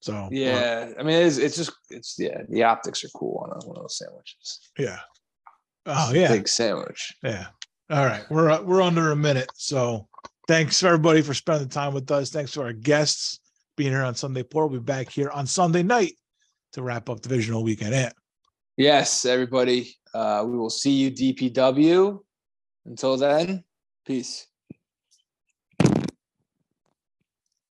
So yeah, uh, I mean it's it's just it's yeah the optics are cool on one of those sandwiches. Yeah. Oh yeah. Big sandwich. Yeah. All right, we're uh, we're under a minute, so thanks everybody for spending the time with us. Thanks to our guests being here on Sunday Pour. We'll be back here on Sunday night to wrap up divisional weekend. Yeah. Yes, everybody. Uh, we will see you D P W. Until then, peace.